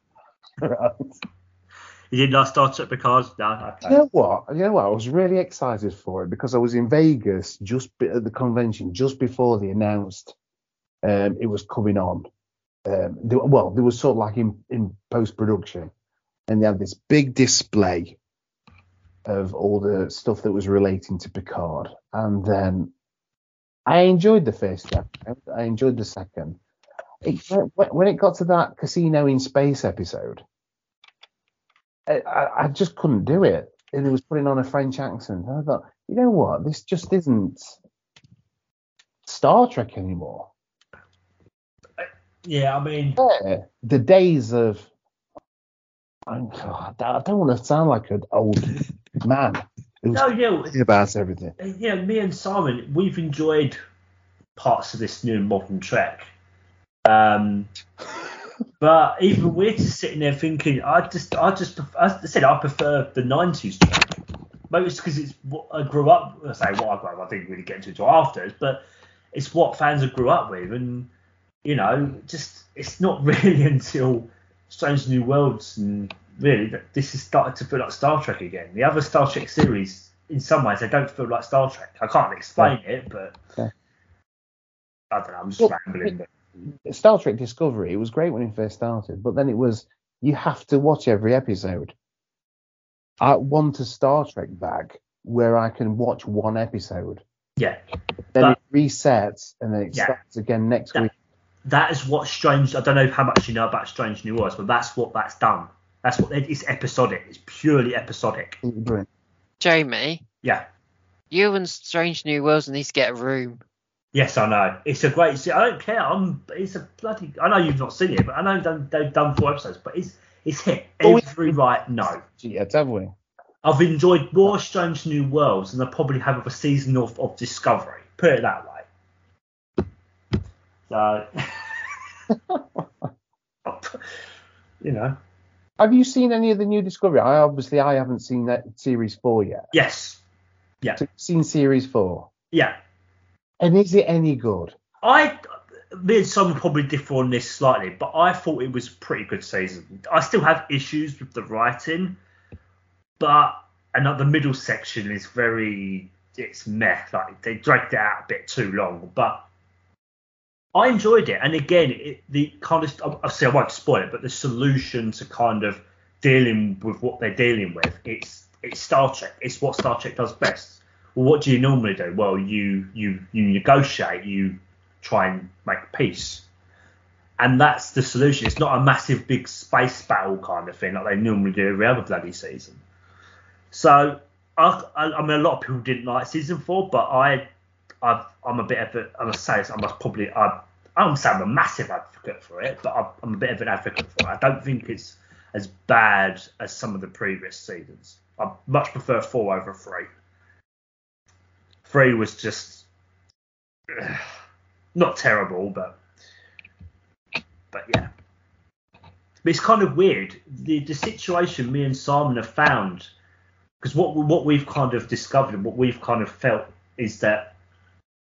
Right. You didn't love Star Trek Picard? No. Okay. You know what? You know what? I was really excited for it because I was in Vegas just at the convention just before they announced um, it was coming on. Um, they, well, they were sort of like in, in post production, and they had this big display of all the stuff that was relating to Picard, and then. I enjoyed the first episode. I enjoyed the second. It, when it got to that casino in space episode, I, I just couldn't do it. And it was putting on a French accent. And I thought, you know what? This just isn't Star Trek anymore. Yeah, I mean... Yeah, the days of... I'm, God, I don't want to sound like an old man. No, yeah, about everything. Yeah, me and Simon, we've enjoyed parts of this new modern Trek, um, but even we're just sitting there thinking, I just, I just, as I said, I prefer the nineties Trek. Maybe it's because it's what I grew up. I say what I grew up. I didn't really get into it until after, but it's what fans have grew up with, and you know, just it's not really until Strange New Worlds and. Really, this has started to feel like Star Trek again. The other Star Trek series, in some ways, they don't feel like Star Trek. I can't explain yeah. it, but yeah. I don't know. I'm just well, rambling. But... Star Trek Discovery, it was great when it first started, but then it was you have to watch every episode. I want a Star Trek bag where I can watch one episode. Yeah. Then but, it resets and then it yeah. starts again next that, week. That is what Strange. I don't know how much you know about Strange New Worlds, but that's what that's done. That's what it's episodic. It's purely episodic. Brilliant. Jamie. Yeah. You and Strange New Worlds need to get a room. Yes, I know. It's a great. I don't care. I'm. It's a bloody. I know you've not seen it, but I know done, they've done four episodes. But it's it's hit every right note. Yeah, haven't we? I've enjoyed more Strange New Worlds than I probably have of a season of, of Discovery. Put it that way. So. You know. Have you seen any of the new Discovery? I obviously I haven't seen that series four yet. Yes. Yeah. So you've seen series four. Yeah. And is it any good? I me and some probably differ on this slightly, but I thought it was a pretty good season. I still have issues with the writing, but another middle section is very it's meh. Like they dragged it out a bit too long, but. I enjoyed it, and again, it, the kind of obviously I won't spoil it, but the solution to kind of dealing with what they're dealing with, it's it's Star Trek. It's what Star Trek does best. Well, what do you normally do? Well, you you you negotiate, you try and make peace, and that's the solution. It's not a massive big space battle kind of thing like they normally do every other bloody season. So, I, I, I mean, a lot of people didn't like season four, but I. I've, I'm a bit of a, I must say, I must probably, I, I don't say I'm a massive advocate for it, but I'm, I'm a bit of an advocate for it. I don't think it's as bad as some of the previous seasons. I much prefer four over three. Three was just ugh, not terrible, but but yeah. But it's kind of weird. The the situation me and Simon have found because what what we've kind of discovered and what we've kind of felt is that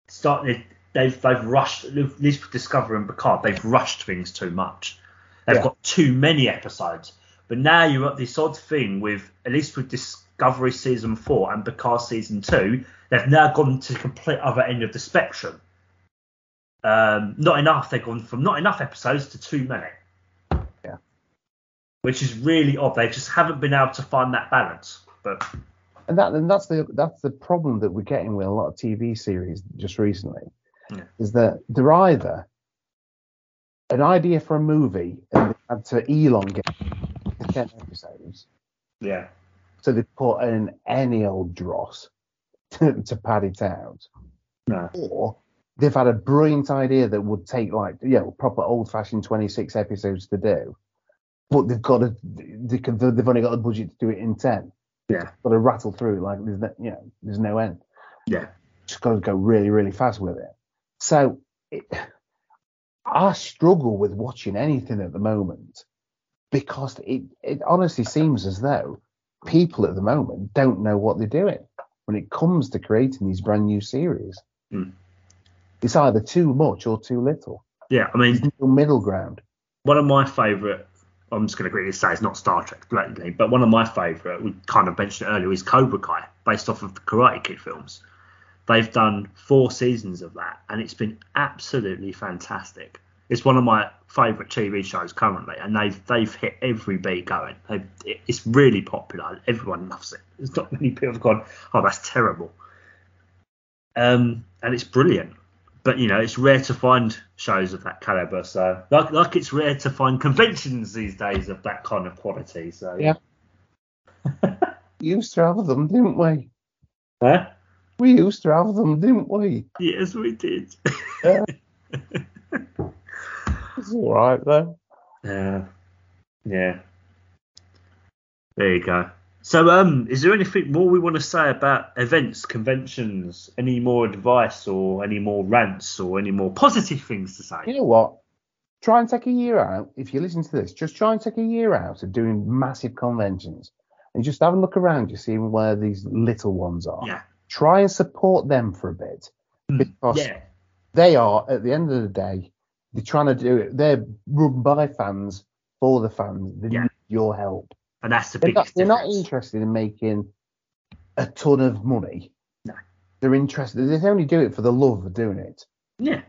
start they've they've rushed at least with Discovery and Picard, they've rushed things too much. They've yeah. got too many episodes. But now you're at this odd thing with, at least with Discovery season four and Picard season two, they've now gone to the complete other end of the spectrum. Um, not enough. They've gone from not enough episodes to too many. Yeah. Which is really odd. They just haven't been able to find that balance. But and that and that's the that's the problem that we're getting with a lot of T V series just recently, yeah. is that they're either an idea for a movie and they had to elongate to ten episodes. Yeah. So they put in any old dross to, to pad it out. No. Or they've had a brilliant idea that would take, like, you know, proper old-fashioned twenty-six episodes to do, but they've got to, they can, they've only got the budget to do it in ten. Yeah. Got to rattle through, like, there's no, you know, there's no end. Yeah. Just got to go really, really fast with it. So it, I struggle with watching anything at the moment because it, it honestly seems as though people at the moment don't know what they're doing when it comes to creating these brand new series. Mm. It's either too much or too little. Yeah, I mean, no middle ground. One of my favourite, I'm just going to quickly say it's not Star Trek directly, but one of my favourite, we kind of mentioned earlier, is Cobra Kai, based off of the Karate Kid films. They've done four seasons of that, and it's been absolutely fantastic. It's one of my favourite T V shows currently, and they've they've hit every beat going. They've, it's really popular. Everyone loves it. There's not many people have gone, oh, that's terrible. Um, and it's brilliant. But, you know, it's rare to find shows of that calibre. So, like, like it's rare to find conventions these days of that kind of quality. So, yeah. We used to have them, didn't we? Huh? We used to have them, didn't we? Yes, we did. Yeah. It's all right, though. Yeah. Yeah. There you go. So, um, is there anything more we want to say about events, conventions, any more advice or any more rants or any more positive things to say? You know what? Try and take a year out. If you listen to this, just try and take a year out of doing massive conventions and just have a look around you, see where these little ones are. Yeah. Try and support them for a bit because yeah. they are, at the end of the day, they're trying to do it. They're run by fans for the fans. They yeah. need your help. And that's the they're biggest not, they're difference. They're not interested in making a ton of money. No. They're interested. They only do it for the love of doing it. Yeah.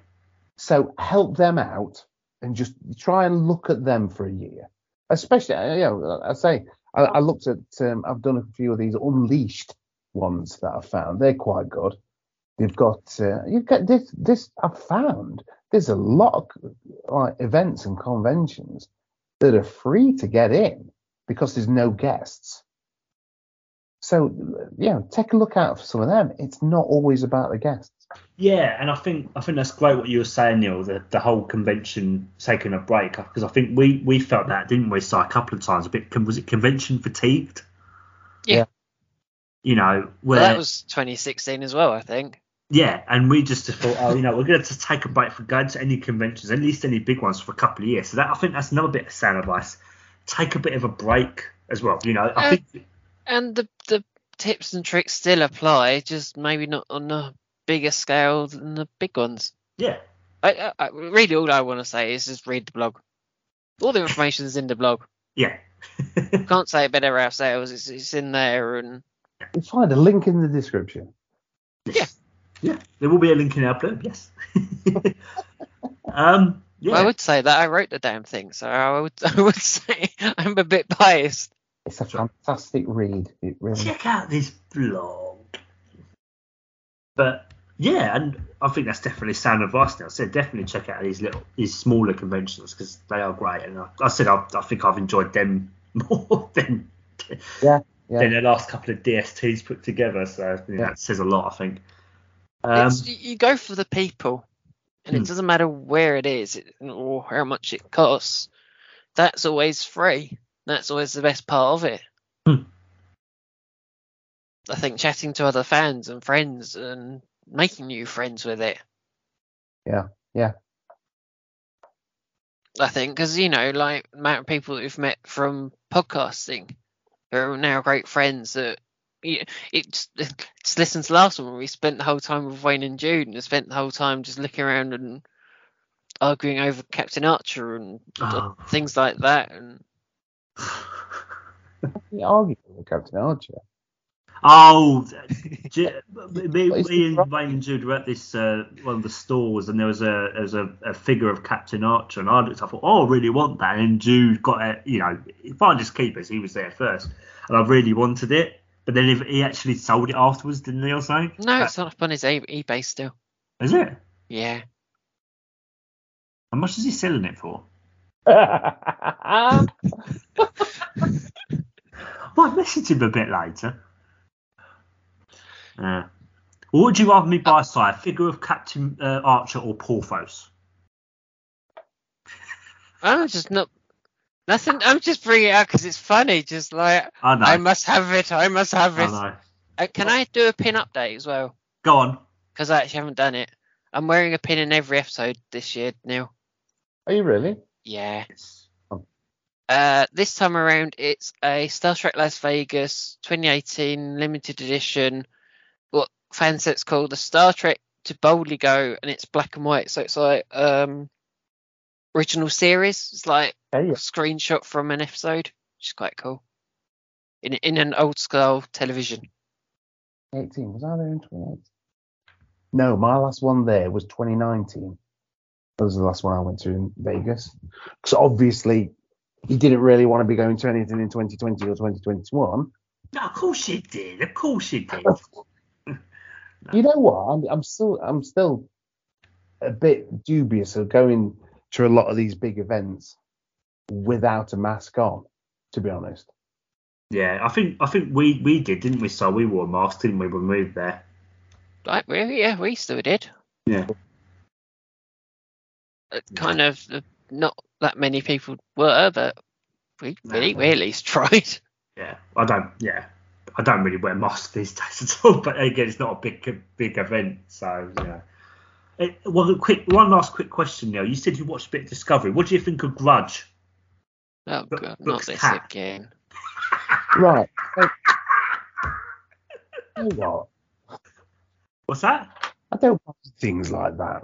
So help them out and just try and look at them for a year. Especially, you know, I say, I, I looked at, um, I've done a few of these Unleashed ones that I've found. They're quite good. You've got, uh, you've got this, this, I've found there's a lot of like events and conventions that are free to get in, because there's no guests. So, yeah, take a look out for some of them. It's not always about the guests. Yeah, and I think I think that's great what you were saying, Neil, the, the whole convention taking a break, because I think we, we felt that, didn't we, Si, a couple of times, a bit, was it convention fatigued? Yeah. You know, where... Well, that was twenty sixteen as well, I think. Yeah, and we just thought, oh, you know, we're going to take a break for going to any conventions, at least any big ones, for a couple of years. So that I think that's another bit of sound advice. Take a bit of a break as well, you know. I and, think, and the the tips and tricks still apply, just maybe not on a bigger scale than the big ones. Yeah. I, I, really, all I want to say is just read the blog. All the information is in the blog. Yeah. Can't say it better ourselves. It's it's in there, and you'll find a link in the description. Yes. Yeah. Yeah. There will be a link in our blog. Yes. um. Yeah. I would say that I wrote the damn thing, so I would I would say I'm a bit biased. It's a fantastic read. It really Check out this blog. But yeah, and I think that's definitely sound advice now. So definitely check out these little, these smaller conventions because they are great. And I, I said I, I think I've enjoyed them more than yeah, yeah. than the last couple of D S Ts put together. So you know, yeah. that says a lot, I think. Um, you go for the people. And it doesn't matter where it is or how much it costs. That's always free. That's always the best part of it. Hmm. I think chatting to other fans and friends and making new friends with it. Yeah, yeah. I think because, you know, like the amount of people that we've met from podcasting who are now great friends that it's, it's listen to last one. We spent the whole time with Wayne and Jude, and spent the whole time just looking around and arguing over Captain Archer and oh. things like that. And we argued over Captain Archer. Oh, J- me, me and Wayne and Jude were at this uh, one of the stores, and there was a there was a, a figure of Captain Archer, and I looked up, I thought, oh, I really want that. And Jude got it, you know, if I just keep it, he was there first, and I really wanted it. But then if he actually sold it afterwards, didn't he, or something? No, uh, it's not up on his eBay still. Is it? Yeah. How much is he selling it for? I might message him a bit later. Yeah. What would you rather me buy, Si? A figure of Captain uh, Archer or Porthos? I'm just not. Nothing. I'm just bringing it out because it's funny. Just like I, know. I must have it. I must have it. I uh, can I do a pin update as well? Go on. Because I actually haven't done it. I'm wearing a pin in every episode this year, Neil. Are you really? Yeah. Yes. Oh. Uh, this time around, it's a Star Trek Las Vegas twenty eighteen limited edition. What fan set's called the Star Trek to Boldly Go, and it's black and white, so it's like um original series. It's like oh, yeah. a screenshot from an episode, which is quite cool. In in an old school television. Eighteen was I there in twenty eighteen? No, my last one there was twenty nineteen. That was the last one I went to in Vegas. Because obviously he didn't really want to be going to anything in twenty twenty or twenty twenty-one. No, of course he did. Of course he did. You know what? I'm, I'm still I'm still a bit dubious of going to a lot of these big events without a mask on, to be honest. Yeah, I think I think we, we did, didn't we? So we wore a mask, didn't we, when we moved there? Like, really? Yeah, we still did. Yeah. It kind yeah. of not that many people were, but we really, no. we at least tried. Yeah, I don't. Yeah. I don't really wear masks these days at all, but again, it's not a big, big event, so yeah. It, well, quick, one last quick question, Neil. You said you watched a bit of Discovery. What do you think of Grudge? Oh B- God, not this cat. Again. Right. So, you know what? What's that? I don't watch things like that.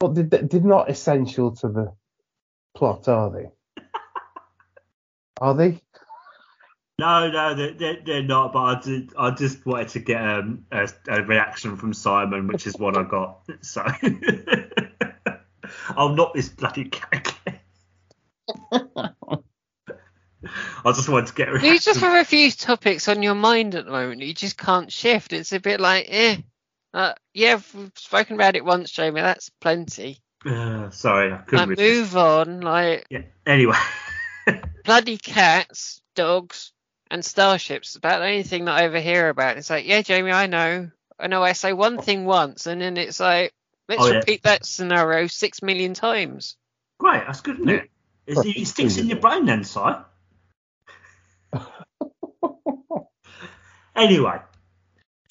But they're, they're not essential to the plot, are they? Are they? No, no, they're, they're not. But I, did, I just wanted to get um, a, a reaction from Simon, which is what I got. So I'll knock this bloody cat again. I just wanted to get a reaction. You just have a few topics on your mind at the moment. You just can't shift. It's a bit like, eh. Uh, yeah, we've spoken about it once, Jamie. That's plenty. Uh, sorry, I couldn't like, move on. Like yeah. Anyway. Bloody cats, dogs, and starships. About the only thing that I ever hear about. It's like, yeah, Jamie, I know. I know I say one thing once, and then it's like, let's oh, repeat yeah. that scenario six million times. Great, that's good, isn't it? It's, it sticks in your brain then, sir. Anyway.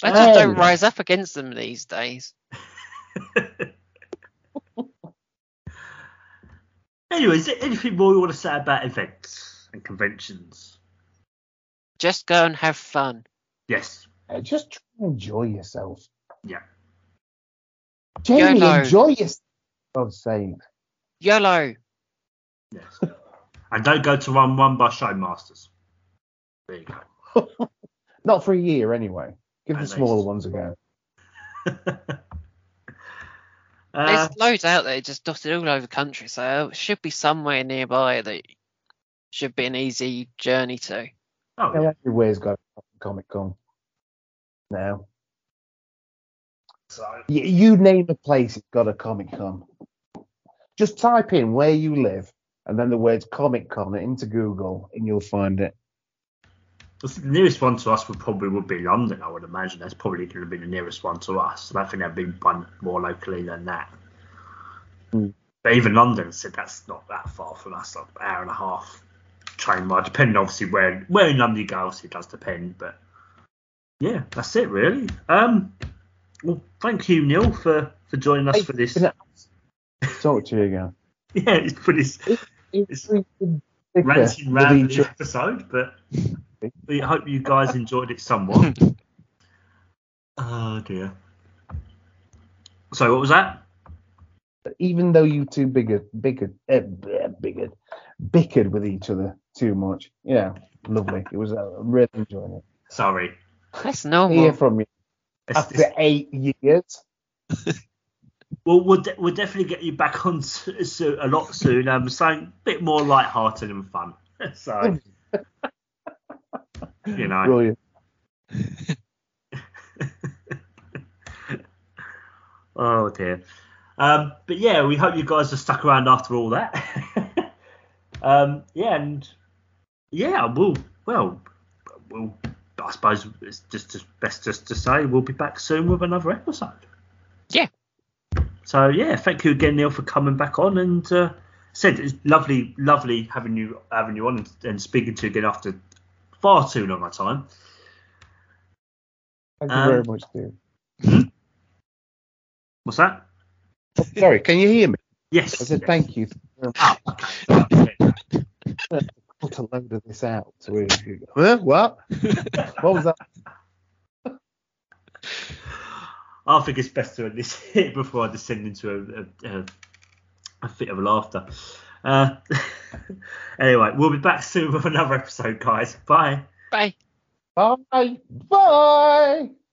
I just um, don't rise up against them these days. Anyway, is there anything more you want to say about events and conventions? Just go and have fun. Yes. Uh, just try and enjoy yourself. Yeah. Jamie, YOLO. Enjoy yourself. For God's sake. YOLO. Yes. And don't go to Run One by Showmasters. There you go. Not for a year, anyway. Give At the least. Smaller ones a go. Uh, There's loads out there just dotted all over the country, so it should be somewhere nearby that should be an easy journey to. Oh, yeah. Everywhere's got Comic-Con now. So you, you name a place, it's got a Comic-Con. Just type in where you live and then the words Comic-Con into Google and you'll find it. The nearest one to us would probably would be London, I would imagine. That's probably going to be the nearest one to us. I don't think there'd be one more locally than that. Mm. But even London said that's not that far from us, like an hour and a half train ride, depending obviously where where in London you go, obviously it does depend. But yeah, that's it really. Um, well, thank you, Neil, for, for joining us hey, for this. Talk to you again. Yeah, it's pretty. It's, it's, it's, ranting round this episode, but we hope you guys enjoyed it somewhat. Oh dear. So what was that? Even though you two bigger, bigger, uh, bigger, bickered with each other too much, yeah, lovely. It was uh, really enjoying it. Sorry. That's normal. Hear from you it's, after it's... eight years. Well, we'll, de- we'll definitely get you back on so- so- a lot soon. Um, something a bit more lighthearted and fun. So, you know. Brilliant. Oh dear. Um, but yeah, we hope you guys are stuck around after all that. um, yeah, and yeah, we'll well, we'll. I suppose it's just as best just to say we'll be back soon with another episode. Yeah. So yeah, thank you again, Neil, for coming back on, and uh, said it's lovely, lovely having you having you on and, and speaking to you again after far too long a time. Thank um, you very much, Steve. Hmm? What's that? Oh, sorry, can you hear me? Yes. I said yes. Thank you. Oh, okay. Put a load of this out. Huh? What? What was that? I think it's best to end this hit before I descend into a, a, a fit of laughter. Uh, anyway, we'll be back soon with another episode, guys. Bye. Bye. Bye. Bye.